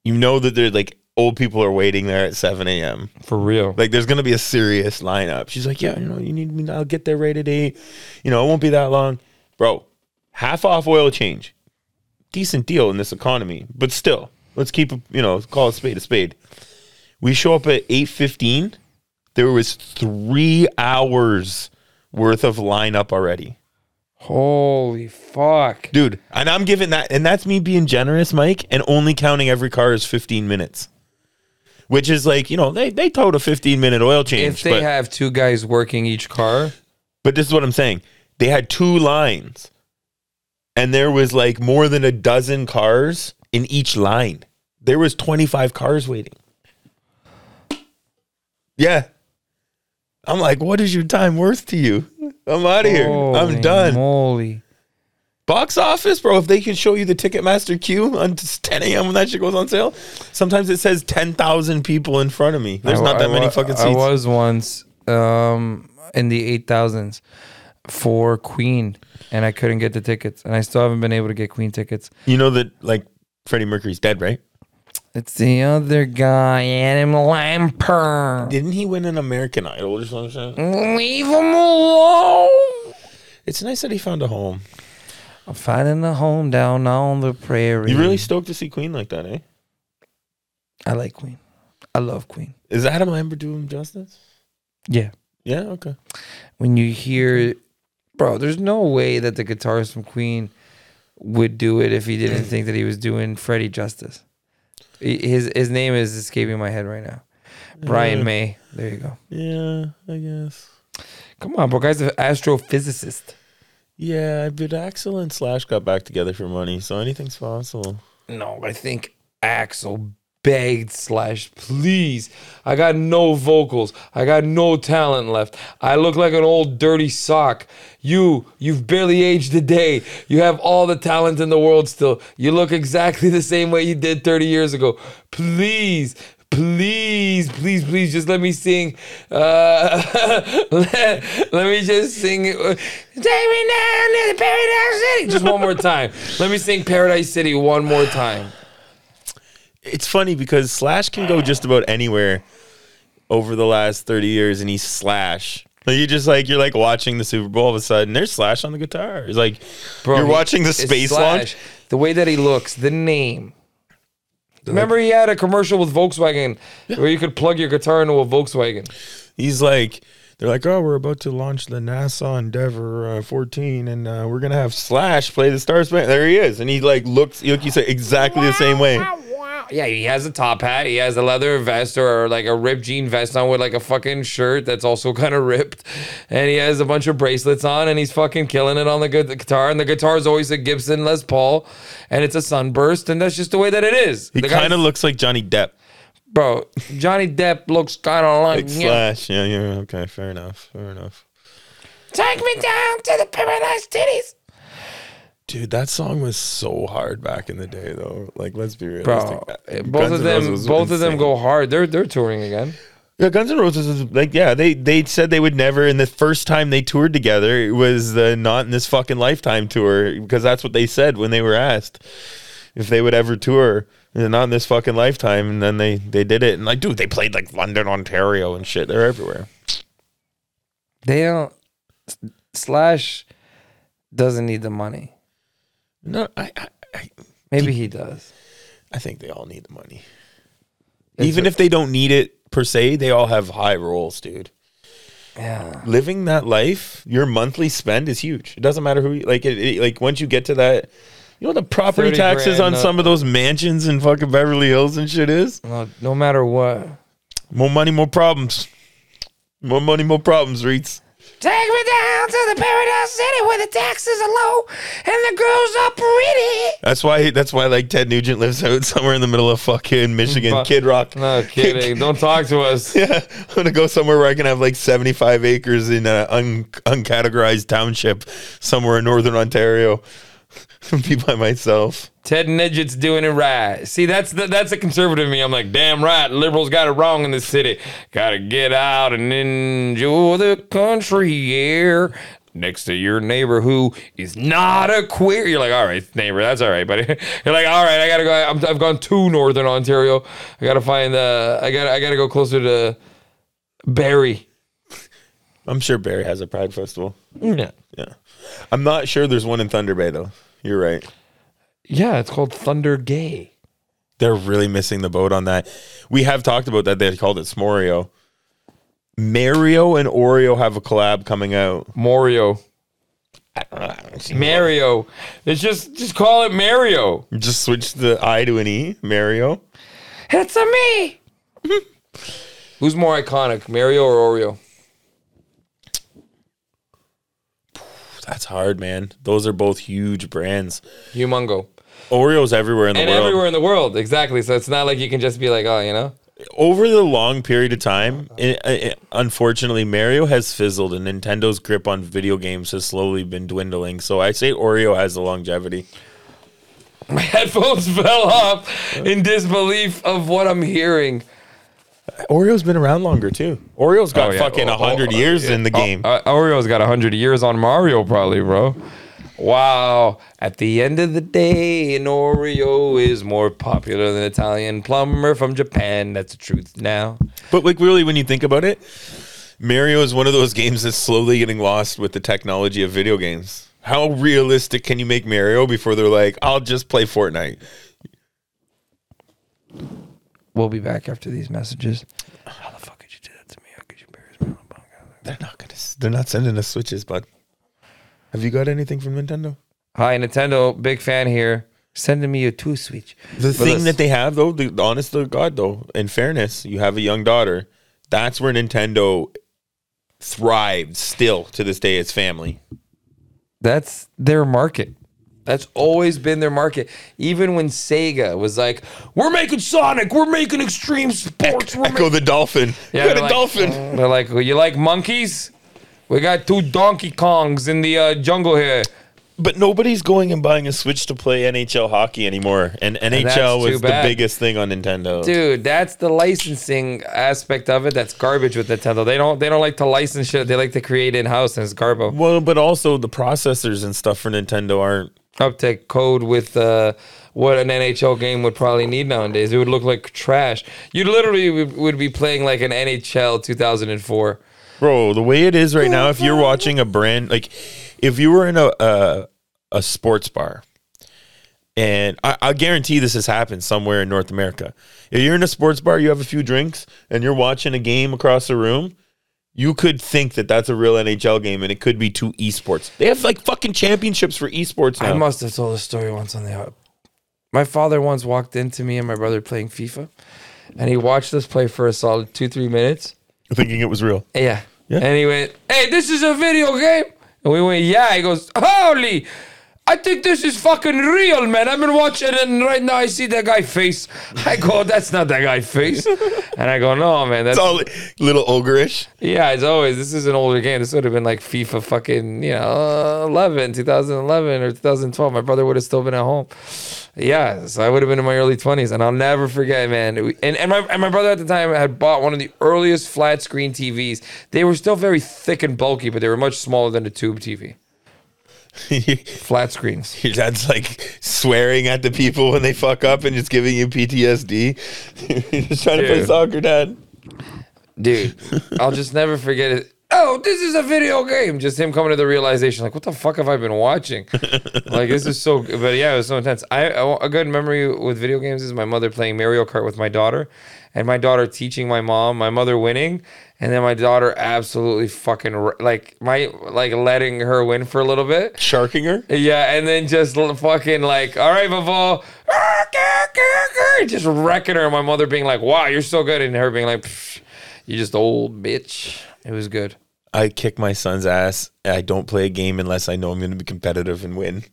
you know that they're like, old people are waiting there at 7 a.m. For real. Like, there's going to be a serious lineup. She's like, yeah, you know, you need me. I'll get there right at 8. You know, it won't be that long. Bro, half off oil change. Decent deal in this economy. But still, let's keep, you know, call a spade a spade. We show up at 8:15. There was 3 hours worth of lineup already. Holy fuck. Dude, and I'm giving that, and that's me being generous, Mike, and only counting every car is 15 minutes. which is like, you know, they towed a 15-minute oil change. If they have two guys working each car. But this is what I'm saying. They had two lines, and there was like more than a dozen cars in each line. There was 25 cars waiting. Yeah. I'm like, what is your time worth to you? I'm out of here. I'm done. Holy moly. Box office, bro. If they can show you the Ticketmaster queue on 10 a.m. when that shit goes on sale, sometimes it says 10,000 people in front of me. There's not that many fucking seats. I was once in the 8,000s for Queen, and I couldn't get the tickets, and I still haven't been able to get Queen tickets. You know that, like, Freddie Mercury's dead, right? It's the other guy, Adam Lambert. Didn't he win an American Idol or something? Leave him alone. It's nice that he found a home. I'm finding a home down on the prairie. You really stoked to see Queen like that, eh? I like Queen. I love Queen. Is Adam Lambert doing justice? Yeah. Yeah, okay. When you hear... Bro, there's no way that the guitarist from Queen would do it if he didn't think that he was doing Freddie justice. His name is escaping my head right now. Brian May. There you go. Yeah, I guess. Come on, bro. Guy's an astrophysicist. Yeah, but Axel and Slash got back together for money, so anything's possible. No, I think Axel begged Slash, please. I got no vocals. I got no talent left. I look like an old dirty sock. You've barely aged a day. You have all the talent in the world still. You look exactly the same way you did 30 years ago. Please. Please, please, please, just let me sing. Let me just sing. Take me down to the Paradise City. Just one more time. Let me sing Paradise City one more time. It's funny because Slash can go just about anywhere over the last 30 years, and he's Slash. You're like watching the Super Bowl, all of a sudden there's Slash on the guitar. It's like, bro, you're watching the space launch. The way that he looks, the name. Remember, he had a commercial with Volkswagen where you could plug your guitar into a Volkswagen. He's like, they're like, oh, we're about to launch the NASA Endeavor 14, and we're going to have Slash play the Star Spangled. There he is. And he like looks, you say, exactly the same way. Yeah, he has a top hat. He has a leather vest or like a ripped jean vest on with like a fucking shirt that's also kind of ripped. And he has a bunch of bracelets on, and he's fucking killing it on the guitar. And the guitar is always a Gibson Les Paul, and it's a sunburst. And that's just the way that it is. He kind of looks like Johnny Depp. Bro, Johnny Depp looks kind of like Slash. Yeah, okay, fair enough. Take me down to the Paradise Titties. Dude, that song was so hard back in the day, though. Like, let's be realistic. Bro, both of them go hard. They're touring again. Yeah, Guns N' Roses was like, yeah, they said they would never. And the first time they toured together, it was the Not in This Fucking Lifetime tour, because that's what they said when they were asked if they would ever tour. And Not in This Fucking Lifetime, and then they did it. And like, dude, they played like London, Ontario, and shit. They're everywhere. They don't. Slash doesn't need the money. No, maybe he does. I think they all need the money. Even if they don't need it per se, they all have high roles, dude. Yeah. Living that life, your monthly spend is huge. It doesn't matter who you like. Like once you get to that, you know the property taxes on some of those mansions in fucking Beverly Hills and shit is. No matter what. More money, more problems. More money, more problems, Reeds. Take me down to the Paradise City where the taxes are low and the girls are pretty. That's why like Ted Nugent lives out somewhere in the middle of fucking Michigan, Kid Rock. No kidding. Don't talk to us. Yeah, I'm gonna go somewhere where I can have like 75 acres in an uncategorized township somewhere in northern Ontario. Be by myself. Ted Nugent's doing it right. See, that's a conservative me. I'm like, damn right, liberals got it wrong in this city. Gotta get out and enjoy the country air. Yeah. Next to your neighbor who is not a queer. You're like, all right, neighbor, that's all right, buddy. You're like, all right, I gotta go. I've gone to northern Ontario. I gotta find I gotta go closer to Barrie. I'm sure Barrie has a Pride Festival. Yeah. I'm not sure there's one in Thunder Bay though. You're right. Yeah, it's called Thunder Gay. They're really missing the boat on that. We have talked about that. They called it S'morio. Mario and Oreo have a collab coming out. Mario. Mario. It's just call it Mario. Just switch the I to an E. Mario. It's a me. Who's more iconic, Mario or Oreo? That's hard, man. Those are both huge brands. Humongo. Oreo's everywhere in the world. And everywhere in the world, exactly. So it's not like you can just be like, oh, you know. Over the long period of time, unfortunately, Mario has fizzled and Nintendo's grip on video games has slowly been dwindling. So I say Oreo has the longevity. My headphones fell off in disbelief of what I'm hearing. Oreo's been around longer, too. Oreo's got fucking 100 years in the game. Oreo's got 100 years on Mario, probably, bro. Wow. At the end of the day, an Oreo is more popular than Italian plumber from Japan. That's the truth now. But, like, really, when you think about it, Mario is one of those games that's slowly getting lost with the technology of video games. How realistic can you make Mario before they're like, I'll just play Fortnite? We'll be back after these messages. How the fuck could you do that to me? How could you embarrass me? They're not sending us switches, bud. Have you got anything from Nintendo? Hi, Nintendo, big fan here. Sending me your 2 Switch. The thing that they have, though, honest to God, though, in fairness, you have a young daughter. That's where Nintendo thrived still to this day. It's family. That's their market. That's always been their market. Even when Sega was like, we're making Sonic, we're making extreme sports. Echo the dolphin. Yeah, you got a dolphin. They're like, well, you like monkeys? We got 2 Donkey Kongs in the jungle here. But nobody's going and buying a Switch to play NHL hockey anymore. And NHL was the biggest thing on Nintendo. Dude, that's the licensing aspect of it. That's garbage with Nintendo. They don't like to license shit. They like to create in-house, and it's garbo. Well, but also the processors and stuff for Nintendo aren't up to code with what an NHL game would probably need nowadays. It would look like trash. You literally would be playing like an NHL 2004. Bro, the way it is right now, if you're watching a brand, like if you were in a sports bar, and I guarantee this has happened somewhere in North America. If you're in a sports bar, you have a few drinks, and you're watching a game across the room, you could think that that's a real NHL game, and it could be 2 esports. They have, like, fucking championships for esports now. I must have told a story once on the hub. My father once walked into me and my brother playing FIFA, and he watched us play for a solid 2-3 minutes. Thinking it was real. Yeah. And he went, hey, this is a video game. And we went, yeah. He goes, holy, I think this is fucking real, man. I've been watching, and right now I see that guy face. I go, that's not that guy face. And I go, no, man. That's it's all little ogre-ish. Yeah, it's always, this is an older game. This would have been like FIFA fucking, 2011 or 2012. My brother would have still been at home. Yeah, so I would have been in my early 20s. And I'll never forget, man. And my brother at the time had bought one of the earliest flat screen TVs. They were still very thick and bulky, but they were much smaller than a tube TV. Flat screens. Your dad's like swearing at the people when they fuck up and just giving you PTSD. You're just trying to play soccer, Dad. Dude, I'll just never forget it. Oh, this is a video game. Just him coming to the realization, like, what the fuck have I been watching? Like, this is so good. But yeah, it was so intense. A good memory with video games is my mother playing Mario Kart with my daughter, and my daughter teaching my mom, my mother winning, and then my daughter absolutely fucking, letting her win for a little bit. Sharking her? Yeah, and then just fucking like, all right, Vavol, just wrecking her, and my mother being like, wow, you're so good, and her being like, you just old bitch. It was good. I kick my son's ass. I don't play a game unless I know I'm going to be competitive and win.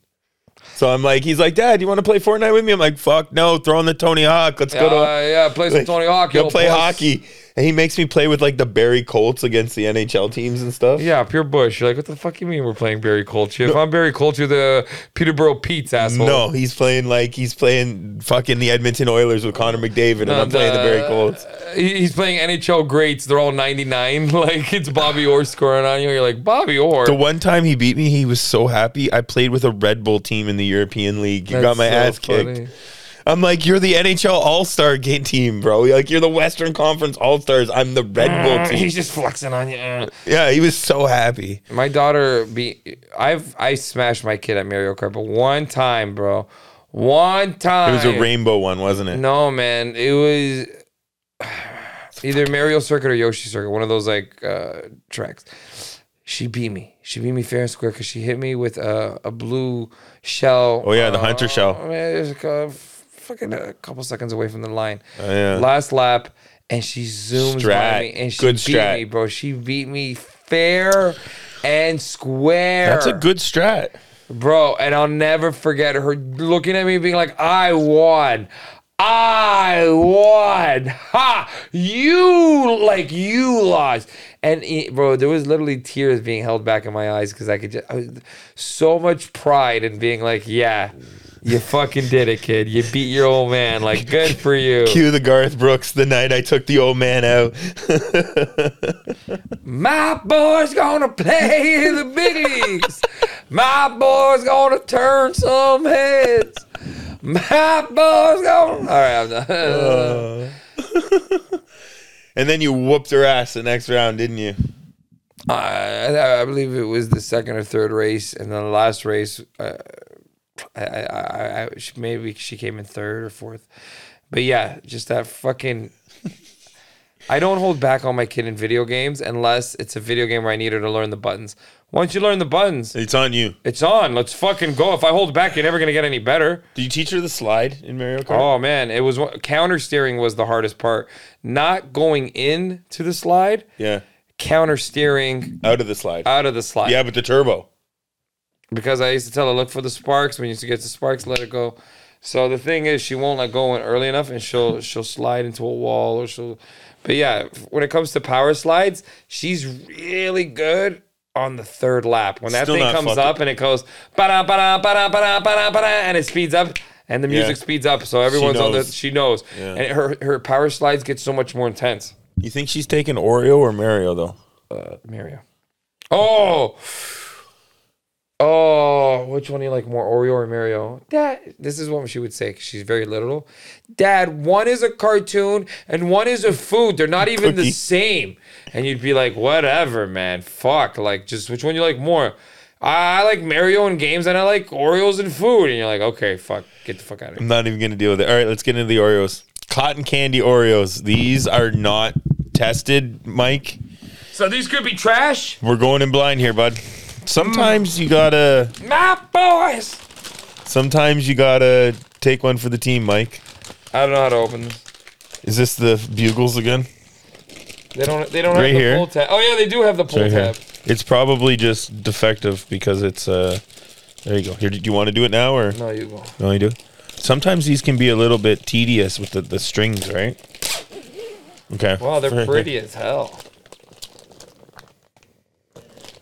So I'm like, he's like, Dad, you want to play Fortnite with me? I'm like, fuck, no, throw in the Tony Hawk. Let's go to... play some Tony Hawk. He'll play hockey. And he makes me play with, like, the Barrie Colts against the NHL teams and stuff. Yeah, Pierre Bush. You're like, what the fuck you mean we're playing Barrie Colts? If I'm Barrie Colts, you're the Peterborough Pete's, asshole. No, he's playing fucking the Edmonton Oilers with Connor McDavid, and I'm playing the Barrie Colts. He's playing NHL greats. They're all 99. Like, it's Bobby Orr scoring on you. You're like, Bobby Orr. The one time he beat me, he was so happy. I played with a Red Bull team in the European League. You got my ass kicked. I'm like, you're the NHL All-Star team, bro. Like, you're the Western Conference All-Stars. I'm the Red Bull team. He's just flexing on you. Yeah, he was so happy. My daughter, I smashed my kid at Mario Kart, but one time. It was a rainbow one, wasn't it? No, man. It was either Mario Circuit or Yoshi Circuit, one of those, like, tracks. She beat me. She beat me fair and square because she hit me with a blue shell. Oh, yeah, the hunter shell. Man, it was fucking a couple seconds away from the line. Last lap, and she zooms by me, and she beat me, bro. She beat me fair and square. That's a good strat. Bro, and I'll never forget her looking at me being like, I won. I won. Ha! You lost. And, bro, there was literally tears being held back in my eyes because I was so much pride in being like, yeah, you fucking did it, kid. You beat your old man. Like, good for you. Cue the Garth Brooks, the night I took the old man out. My boy's gonna play in the big leagues. My boy's gonna turn some heads. My boy's gonna... All right, I'm done. And then you whooped her ass the next round, didn't you? I believe it was the second or third race. And then the last race... maybe she came in third or fourth, but yeah, just that fucking. I don't hold back on my kid in video games unless it's a video game where I need her to learn the buttons. Once you learn the buttons, it's on you. It's on. Let's fucking go. If I hold back, you're never gonna get any better. Did you teach her the slide in Mario Kart? Oh man, it was counter steering was the hardest part. Not going in to the slide. Yeah. Counter steering out of the slide. Yeah, but the turbo. Because I used to tell her, look for the sparks. When you used to get the sparks, let it go. So the thing is, she won't let go in early enough, and she'll slide into a wall, or she'll. But yeah, when it comes to power slides, she's really good on the third lap. When that still thing comes up and it goes ba-da, ba-da, ba-da, ba-da, ba-da, ba-da, and it speeds up, and the music speeds up, so everyone's on the. She knows, and her power slides get so much more intense. You think she's taking Oreo or Mario though? Mario. Oh. Oh, which one do you like more, Oreo or Mario? Dad, this is what she would say, because she's very literal. Dad, one is a cartoon and one is a food. They're not even the same. And you'd be like, whatever, man. Fuck. Like, just which one you like more? I like Mario in games and I like Oreos in food. And you're like, okay, fuck. Get the fuck out of here. I'm not even going to deal with it. All right, let's get into the Oreos. Cotton candy Oreos. These are not tested, Mike. So these could be trash? We're going in blind here, bud. Sometimes you gotta... My boys! Sometimes you gotta take one for the team, Mike. I don't know how to open this. Is this the bugles again? They don't right have here. The pull tab. Oh, yeah, they do have the pull tab. Here. It's probably just defective because it's... There you go. Here, do you want to do it now? Or no, you go. No, you do? Sometimes these can be a little bit tedious with the strings, right? Okay. Wow, they're pretty as hell.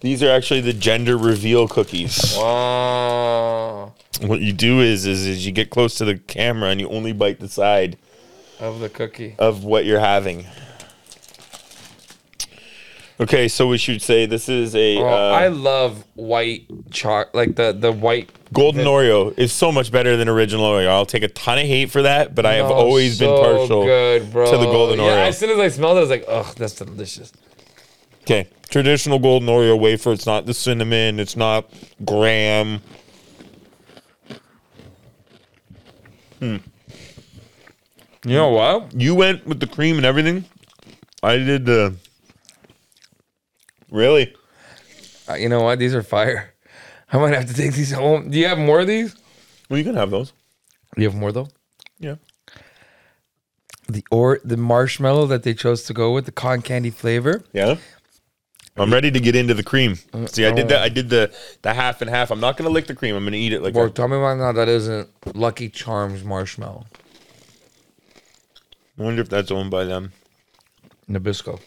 These are actually the gender reveal cookies. Wow. What you do is you get close to the camera and you only bite the side of the cookie of what you're having. Okay, so we should say this is a... I love white chocolate, like the white... Golden Oreo is so much better than original Oreo. I'll take a ton of hate for that, but I have always been partial to the Golden Oreo. Yeah, as soon as I smelled it, I was like, ugh, that's delicious. Okay, traditional Golden Oreo wafer. It's not the cinnamon. It's not graham. You know what? You went with the cream and everything. I did the... Really? You know what? These are fire. I might have to take these home. Do you have more of these? Well, you can have those. You have more, though? Yeah. The marshmallow that they chose to go with, the cotton candy flavor. Yeah. I'm ready to get into the cream. See, I did that. I did the half and half. I'm not gonna lick the cream. I'm gonna eat it like. Well, tell me why not? That isn't Lucky Charms marshmallow. I wonder if that's owned by them. Nabisco.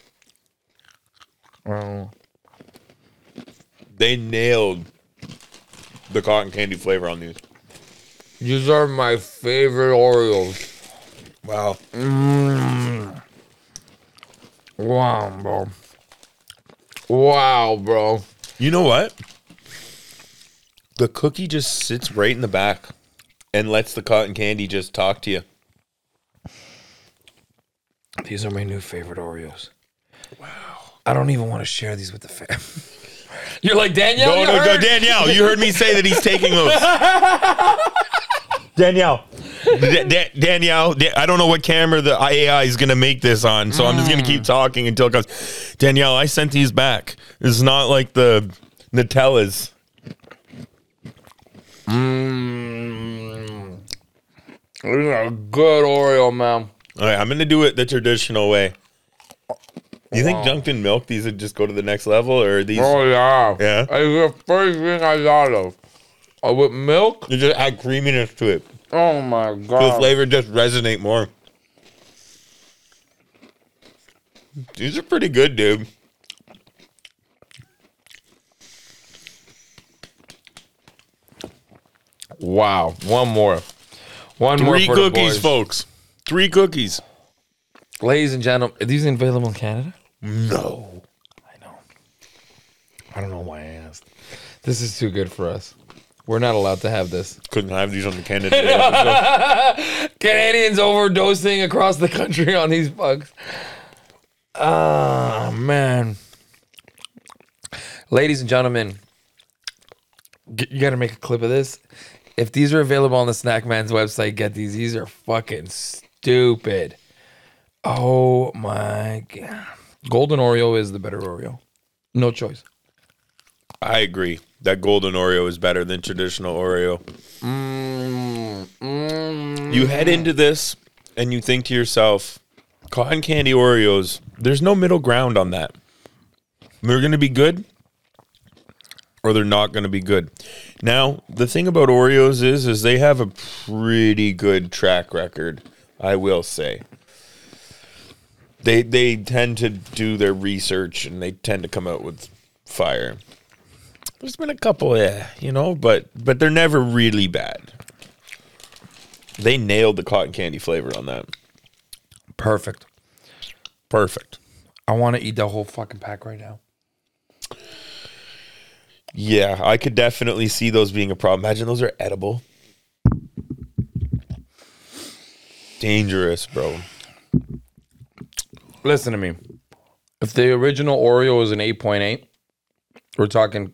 They nailed the cotton candy flavor on these. These are my favorite Oreos. Wow. Wow, bro. Wow, bro. You know what? The cookie just sits right in the back and lets the cotton candy just talk to you. These are my new favorite Oreos. Wow. I don't even want to share these with the fam. You're like, Danielle? No, Danielle. You heard me say that he's taking those. Danielle. Danielle, I don't know what camera the AI is going to make this on, so I'm just going to keep talking until it comes. Danielle, I sent these back. It's not like the Nutellas. These are good Oreo, man. All right, I'm going to do it the traditional way. You think dunked in milk, these would just go to the next level, or are these? Oh, yeah. Yeah? It's the first thing I thought of. With milk? You just add creaminess to it. Oh, my God. So the flavor just resonate more. These are pretty good, dude. Wow. One more. One more. 3 cookies, folks. 3 cookies. Ladies and gentlemen, are these available in Canada? No. I know. I don't know why I asked. This is too good for us. We're not allowed to have this. Couldn't have these on the Canada Day. Canadians overdosing across the country on these bugs. Oh, man. Ladies and gentlemen, you got to make a clip of this. If these are available on the Snack Man's website, get these. These are fucking stupid. Oh my God. Golden Oreo is the better Oreo. No choice. I agree. That Golden Oreo is better than traditional Oreo. You head into this and you think to yourself, cotton candy Oreos, there's no middle ground on that. They're going to be good or they're not going to be good. Now, the thing about Oreos is they have a pretty good track record, I will say. They tend to do their research and they tend to come out with fire. There's been a couple, but they're never really bad. They nailed the cotton candy flavor on that. Perfect. I want to eat the whole fucking pack right now. Yeah, I could definitely see those being a problem. Imagine those are edible. Dangerous, bro. Listen to me. If the original Oreo was an 8.8, we're talking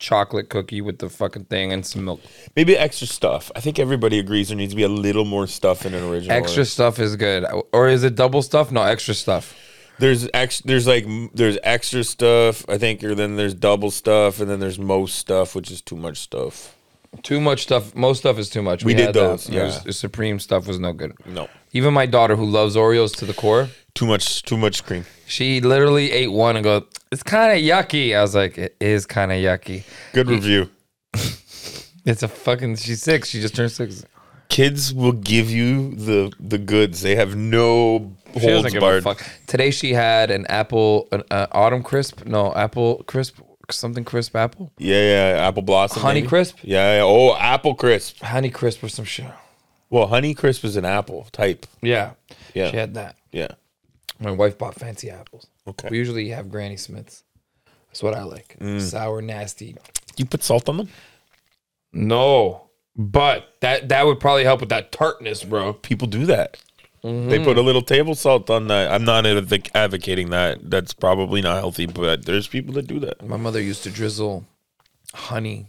chocolate cookie with the fucking thing and some milk. Maybe extra stuff. I think everybody agrees there needs to be a little more stuff in an original. Extra stuff is good. Or is it double stuff? No, extra stuff. There's extra stuff, I think, or then there's double stuff, and then there's most stuff, which is too much stuff. Too much stuff. Most stuff is too much. We did those. That. Yeah. The Supreme stuff was no good. No. Even my daughter, who loves Oreos to the core. Too much cream. She literally ate one and goes, it's kind of yucky. I was like, it is kind of yucky. Good review. It's a fucking, she's 6. She just turned 6. Kids will give you the goods. They have no holds barred. She doesn't give a fuck. Today she had an apple, an autumn crisp. No, apple crisp. Something crisp apple? Yeah, apple blossom. Honey maybe? Crisp? Yeah. Oh, apple crisp. Honey crisp or some shit. Well, honey crisp is an apple type. Yeah. She had that. Yeah. My wife bought fancy apples. Okay. We usually have Granny Smiths. That's what I like. Sour, nasty. You put salt on them? No. But that would probably help with that tartness, bro. People do that. Mm-hmm. They put a little table salt on that. I'm not advocating that. That's probably not healthy, but there's people that do that. My mother used to drizzle honey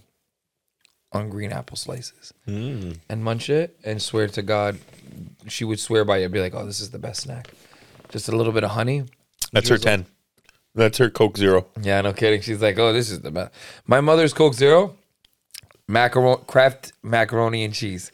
on green apple slices and munch it and swear to God. She would swear by it, be like, oh, this is the best snack. Just a little bit of honey. That's drizzle. Her 10. That's her Coke Zero. Yeah, no kidding. She's like, oh, this is the best. My mother's Coke Zero, Kraft macaroni and cheese.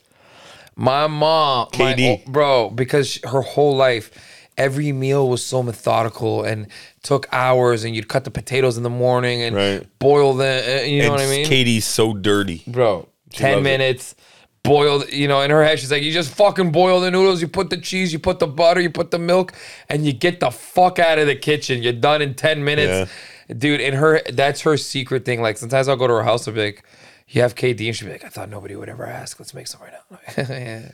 My mom, KD. Because her whole life, every meal was so methodical and took hours, and you'd cut the potatoes in the morning and boil them, you know what I mean? Katie's so dirty. Bro, she 10 minutes, boiled, in her head, she's like, you just fucking boil the noodles, you put the cheese, you put the butter, you put the milk, and you get the fuck out of the kitchen. You're done in 10 minutes. Yeah. Dude, that's her secret thing. Like, sometimes I'll go to her house and be like, you have KD, and she'd be like, I thought nobody would ever ask. Let's make some right now. Yeah.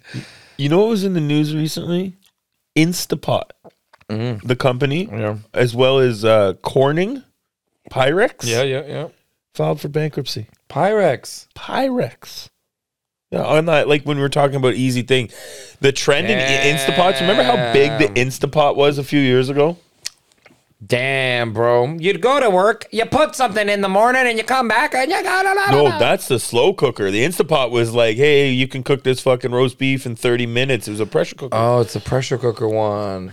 You know what was in the news recently? Instapot, the company, as well as Corning, Pyrex. Yeah. Filed for bankruptcy. Pyrex. Yeah, on that, like when we were talking about easy thing, the trend in Instapots, remember how big the Instapot was a few years ago? Damn, bro. You'd go to work, you put something in the morning, and you come back, and you got it. No, that's the slow cooker. The Instapot was like, hey, you can cook this fucking roast beef in 30 minutes. It was a pressure cooker. Oh, it's a pressure cooker one.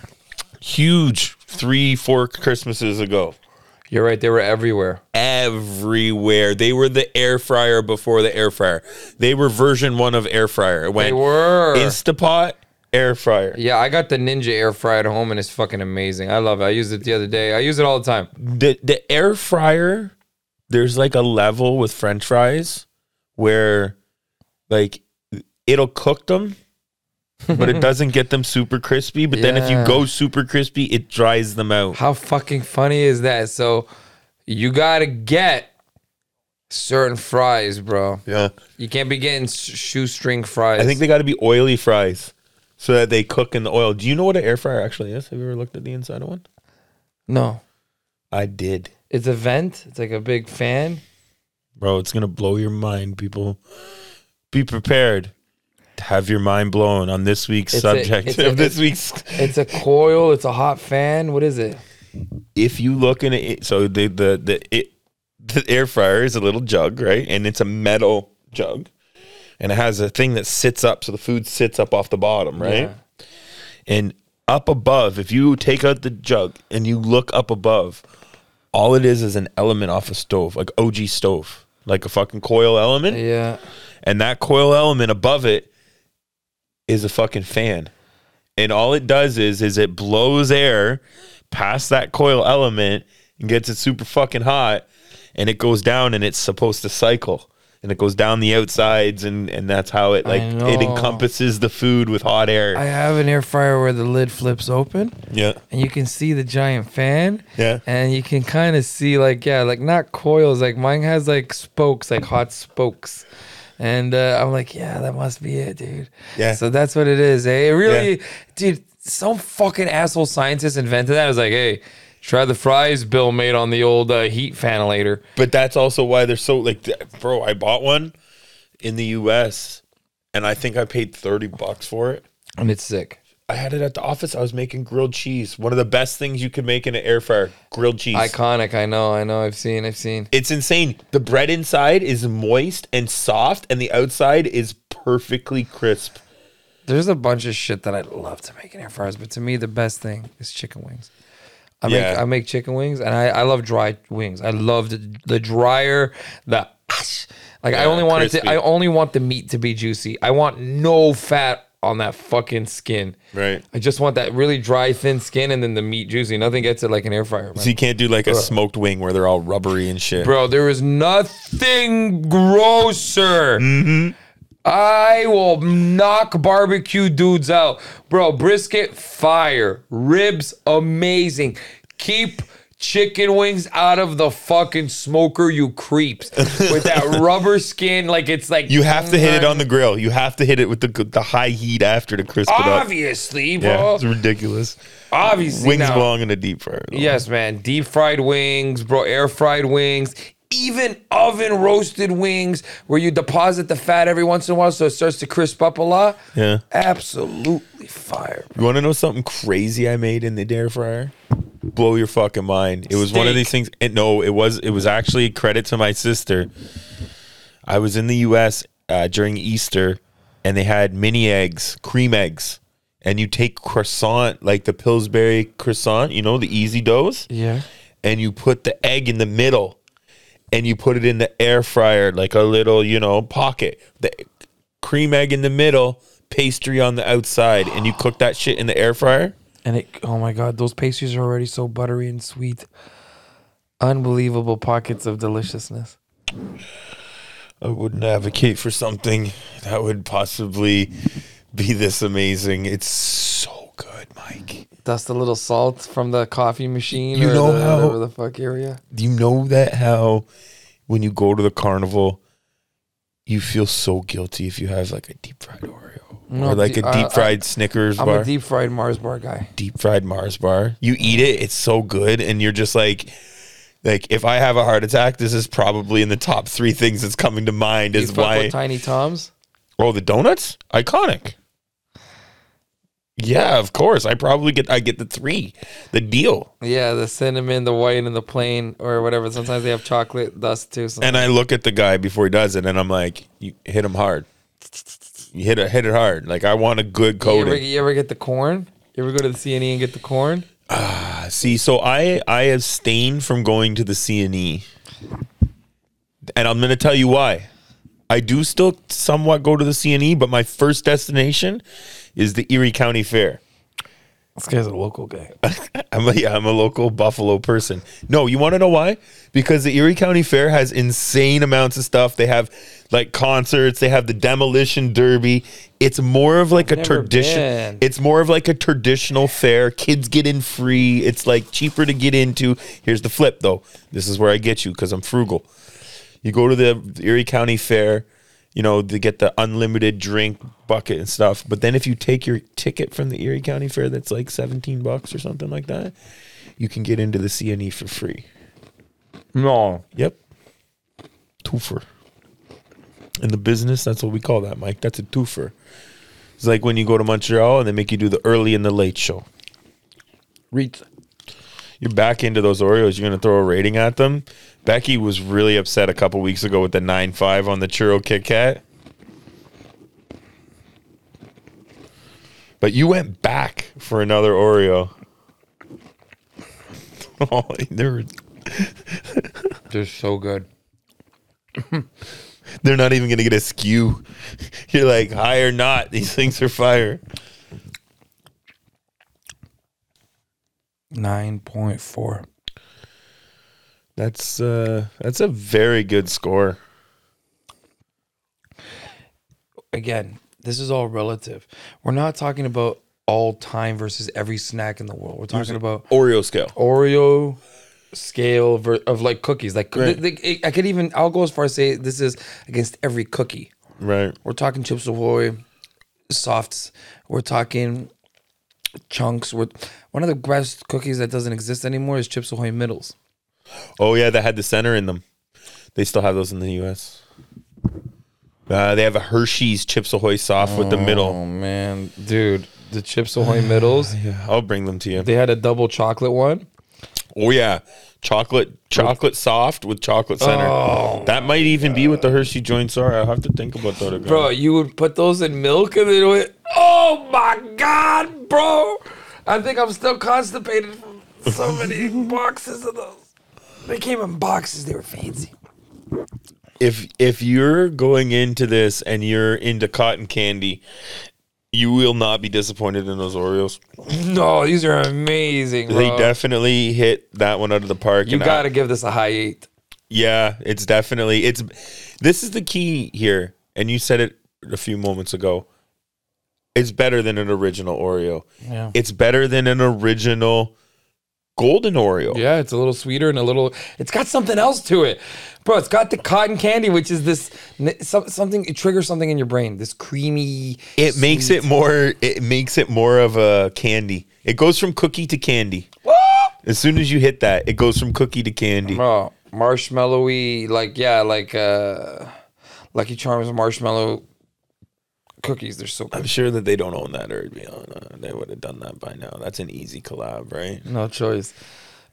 Huge. 3-4 Christmases ago. You're right. They were everywhere. Everywhere. They were the air fryer before the air fryer. They were version 1 of air fryer. It went Instapot, air fryer. Yeah, I got the Ninja air fryer at home and it's fucking amazing. I love it. I used it the other day. I use it all the time. The air fryer, there's like a level with French fries where like it'll cook them, but it doesn't get them super crispy. But then if you go super crispy, it dries them out. How fucking funny is that? So you gotta get certain fries, bro. Yeah. You can't be getting shoestring fries. I think they got to be oily fries so that they cook in the oil. Do you know what an air fryer actually is? Have you ever looked at the inside of one? No. I did. It's a vent. It's like a big fan. Bro, it's going to blow your mind, people. Be prepared to have your mind blown on this week's It's a coil. It's a hot fan. What is it? If you look in it, so the air fryer is a little jug, right? And it's a metal jug. And it has a thing that sits up, so the food sits up off the bottom, right? Yeah. And up above, if you take out the jug and you look up above, all it is an element off a stove, like OG stove, like a fucking coil element. Yeah. And that coil element above it is a fucking fan. And all it does is it blows air past that coil element and gets it super fucking hot. And it goes down and it's supposed to cycle. And it goes down the outsides and that's how it it encompasses the food with hot air. I have an air fryer where the lid flips open. Yeah. And you can see the giant fan. Yeah. And you can kind of see like not coils. Like mine has like spokes, like hot spokes. And I'm like, yeah, that must be it, dude. Yeah. So that's what it is. Hey, eh? It really, dude, some fucking asshole scientist invented that. I was like, hey. Try the fries Bill made on the old heat ventilator. But that's also why they're so, like, bro, I bought one in the U.S., and I think I paid $30 for it. And it's sick. I had it at the office. I was making grilled cheese. One of the best things you could make in an air fryer, grilled cheese. Iconic. I know. I've seen. It's insane. The bread inside is moist and soft, and the outside is perfectly crisp. There's a bunch of shit that I'd love to make in air fryers, but to me, the best thing is chicken wings. I make chicken wings, and I love dry wings. I love the drier, the like. Yeah, I only want the meat to be juicy. I want no fat on that fucking skin. Right. I just want that really dry, thin skin, and then the meat juicy. Nothing gets it like an air fryer. Man. So you can't do like a smoked wing where they're all rubbery and shit. Bro, there is nothing grosser. Mm-hmm. I will knock barbecue dudes out. Bro, brisket, fire. Ribs, amazing. Keep chicken wings out of the fucking smoker, you creeps. With that rubber skin, like it's like... You have to hit it on the grill. You have to hit it with the high heat after to crisp it up. Obviously, bro. Yeah, it's ridiculous. Obviously. Wings belong in a deep fryer. Though. Yes, man. Deep fried wings, bro. Air fried wings. Even oven roasted wings where you deposit the fat every once in a while so it starts to crisp up a lot. Yeah. Absolutely fire. Bro. You want to know something crazy I made in the air fryer? Blow your fucking mind. It was one of these things. It was actually credit to my sister. I was in the U.S. During Easter and they had mini eggs, cream eggs. And you take croissant, like the Pillsbury croissant, you know, the easy doughs. Yeah. And you put the egg in the middle. And you put it in the air fryer, like a little, you know, pocket. The cream egg in the middle, pastry on the outside. And you cook that shit in the air fryer. And it, oh my God, those pastries are already so buttery and sweet. Unbelievable pockets of deliciousness. I wouldn't advocate for something that would possibly be this amazing. It's so good, Mike. Dust a little salt from the coffee machine whatever the fuck area. Do you know that how when you go to the carnival, you feel so guilty if you have like a deep fried Oreo or like a deep fried Snickers bar? I'm a deep fried Mars bar guy. Deep fried Mars bar. You eat it, it's so good, and you're just like if I have a heart attack, this is probably in the top 3 things that's coming to mind. Is why Tiny Tom's? Oh, the donuts? Iconic. Yeah, of course. I get the 3. The deal. Yeah, the cinnamon, the white, and the plain or whatever. Sometimes they have chocolate dust too. Sometimes. And I look at the guy before he does it and I'm like, you hit him hard. You hit it hard. Like I want a good coating. You ever get the corn? You ever go to the C&E and get the corn? See, so I abstain from going to the C&E. And I'm gonna tell you why. I do still somewhat go to the C&E, but my first destination is the Erie County Fair. This guy's a local guy. I'm a local Buffalo person. No, you want to know why? Because the Erie County Fair has insane amounts of stuff. They have like concerts. They have the demolition derby. It's more of like a traditional fair. Kids get in free. It's like cheaper to get into. Here's the flip though. This is where I get you because I'm frugal. You go to the Erie County Fair. You know, they get the unlimited drink bucket and stuff. But then if you take your ticket from the Erie County Fair, that's like $17 or something like that, you can get into the CNE for free. No. Yep. Twofer. In the business, that's what we call that, Mike. That's a twofer. It's like when you go to Montreal and they make you do the early and the late show. Read. You're back into those Oreos. You're going to throw a rating at them. Becky was really upset a couple weeks ago with the 9.5 on the churro Kit Kat. But you went back for another Oreo. Oh, they're so good. They're not even going to get a skew. You're like, high or not, these things are fire. 9.4. That's a very good score. Again, this is all relative. We're not talking about all time versus every snack in the world. We're talking about Oreo scale of like cookies. Like right. I'll go as far as say this is against every cookie. Right. We're talking Chips Ahoy, softs. We're talking chunks. One of the best cookies that doesn't exist anymore is Chips Ahoy Middles. Oh yeah, that had the center in them. They still have those in the US. They have a Hershey's Chips Ahoy soft with the middle. Oh man, dude, the Chips Ahoy Middles. Yeah, I'll bring them to you. They had a double chocolate one. Oh yeah, chocolate soft with chocolate center. Oh, that might even be what the Hershey joints are. I'll have to think about that again. Bro, you would put those in milk and they went, oh my God, bro. I think I'm still constipated from so many boxes of those. They came in boxes. They were fancy. If you're going into this and you're into cotton candy, you will not be disappointed in those Oreos. No, these are amazing, bro. They definitely hit that one out of the park. You got to give this a high 8. Yeah, it's definitely... This is the key here, and you said it a few moments ago. It's better than an original Oreo. Yeah. It's better than an original golden Oreo. Yeah, it's a little sweeter and a little... It's got something else to it. Bro, it's got the cotton candy, which is this... something. It triggers something in your brain. This creamy... It makes it more of a candy. It goes from cookie to candy. What? As soon as you hit that, it goes from cookie to candy. Oh, marshmallowy, like Lucky Charms marshmallow cookies. They're so good. I'm sure that they don't own that, or they would have done that by now. That's an easy collab, right? No choice.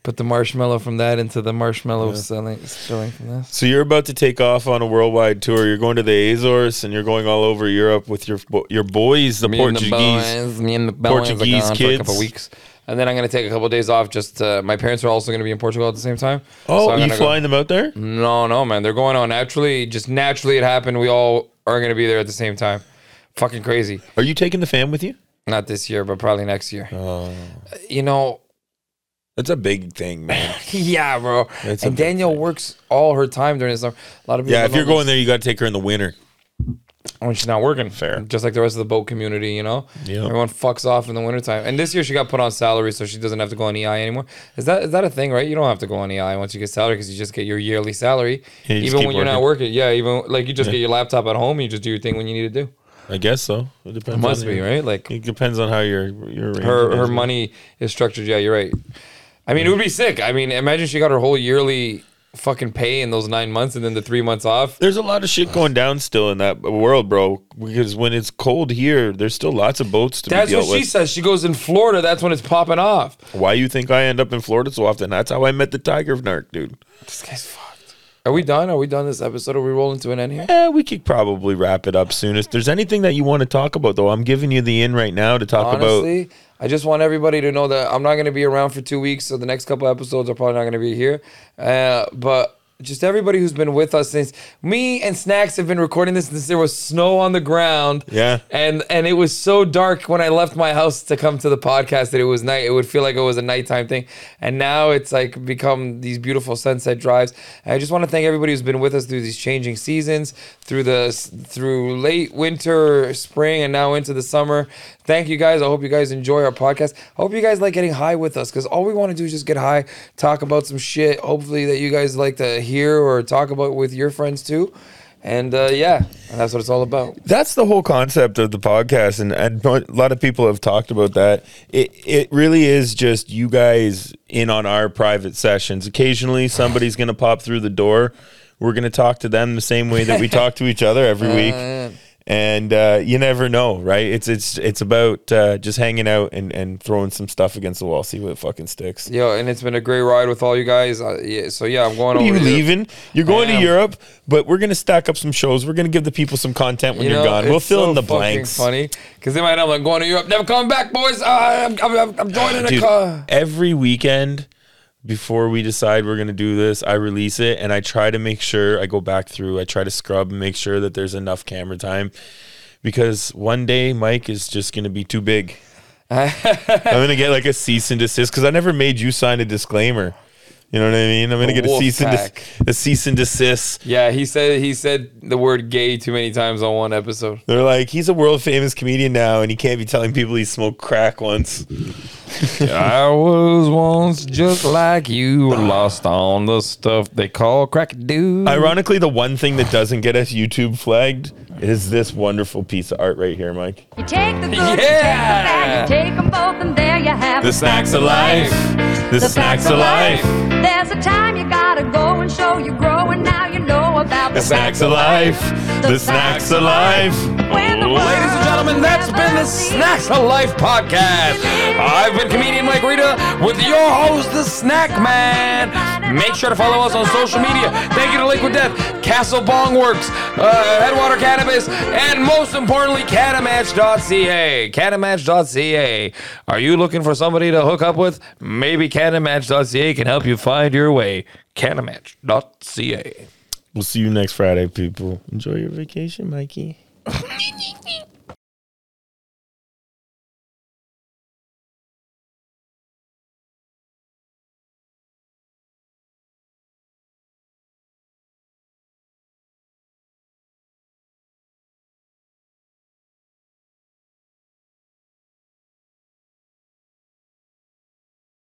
Put the marshmallow from that into the marshmallow selling from this. So you're about to take off on a worldwide tour. You're going to the Azores and you're going all over Europe with your boys, the Portuguese kids. For a couple of weeks. And then I'm going to take a couple of days off. Just my parents are also going to be in Portugal at the same time. Oh, so are you flying them out there? No, man. They're going on naturally. Just naturally it happened. We all are going to be there at the same time. Fucking crazy. Are you taking the fam with you? Not this year, but probably next year. Oh. That's a big thing, man. Yeah, bro. And Danielle works all her time during the summer. A lot of people. Yeah, if you're going there, you got to take her in the winter. When she's not working. Fair. Just like the rest of the boat community, Yeah. Everyone fucks off in the wintertime. And this year she got put on salary, so she doesn't have to go on EI anymore. Is that a thing, right? You don't have to go on EI once you get salary because you just get your yearly salary. Yeah, even when you're not working. Yeah, even like you just get your laptop at home and you just do your thing when you need to do. I guess so. It depends. It must be, right? Like it depends on how your her money is structured. Yeah, you're right. I mean, it would be sick. I mean, imagine she got her whole yearly fucking pay in those 9 months and then the 3 months off. There's a lot of shit going down still in that world, bro. Because when it's cold here, there's still lots of boats to be dealt with. That's what she says. She goes in Florida. That's when it's popping off. Why you think I end up in Florida so often? That's how I met the Tiger of Narc, dude. This guy's fucked. Are we done this episode? Are we rolling to an end here? Yeah, we could probably wrap it up soon. If there's anything that you want to talk about, though, I'm giving you the in right now to talk about. Honestly, I just want everybody to know that I'm not going to be around for 2 weeks, so the next couple episodes are probably not going to be here. But just everybody who's been with us since me and Snacks have been recording this since there was snow on the ground. Yeah. And it was so dark when I left my house to come to the podcast that it was night. It would feel like it was a nighttime thing. And now it's like become these beautiful sunset drives. And I just want to thank everybody who's been with us through these changing seasons, through late winter, spring, and now into the summer. Thank you guys. I hope you guys enjoy our podcast. I hope you guys like getting high with us, because all we want to do is just get high, talk about some shit, hopefully that you guys like to hear or talk about with your friends too. And yeah, and that's what it's all about. That's the whole concept of the podcast, and a lot of people have talked about that. It really is just you guys in on our private sessions. Occasionally somebody's going to pop through the door. We're going to talk to them the same way that we talk to each other every week. Yeah. And you never know, right? It's about just hanging out and throwing some stuff against the wall, see what fucking sticks. Yo, and it's been a great ride with all you guys. Yeah, so yeah, I'm going. What over. Are you leaving? You're going to Europe, but we're gonna stack up some shows. We're gonna give the people some content when you're gone. We'll fill in the blanks. Funny, because they might have like going to Europe, never coming back, boys. I'm joining a car. Every weekend, before we decide we're going to do this, I release it and I try to make sure I go back through. I try to scrub and make sure that there's enough camera time, because one day Mike is just going to be too big. I'm going to get like a cease and desist, because I never made you sign a disclaimer. You know what I mean? I'm going to get a cease and desist. Yeah, he said the word gay too many times on one episode. They're like, he's a world famous comedian now and he can't be telling people he smoked crack once. I was once just like you, lost on the stuff they call crack, dude. Ironically, the one thing that doesn't get us YouTube flagged is this wonderful piece of art right here, Mike. You take the good, yeah, you take the bad, you take them both, and there you have the snacks of life. The snacks of life. There's a time you gotta go and show you grow, and now you know about the snacks of life. The snacks of life. Ladies and gentlemen, that's been the Snacks of Life podcast. I've been comedian Mike Rita with your host, the Snack Man. Make sure to follow us on social media. Thank you to Liquid Death, Castle Bong Works, Headwater Cannabis, and most importantly, Canamatch.ca. Canamatch.ca. Are you looking for somebody to hook up with? Maybe Canamatch.ca can help you find your way. Canamatch.ca. We'll see you next Friday, people. Enjoy your vacation, Mikey.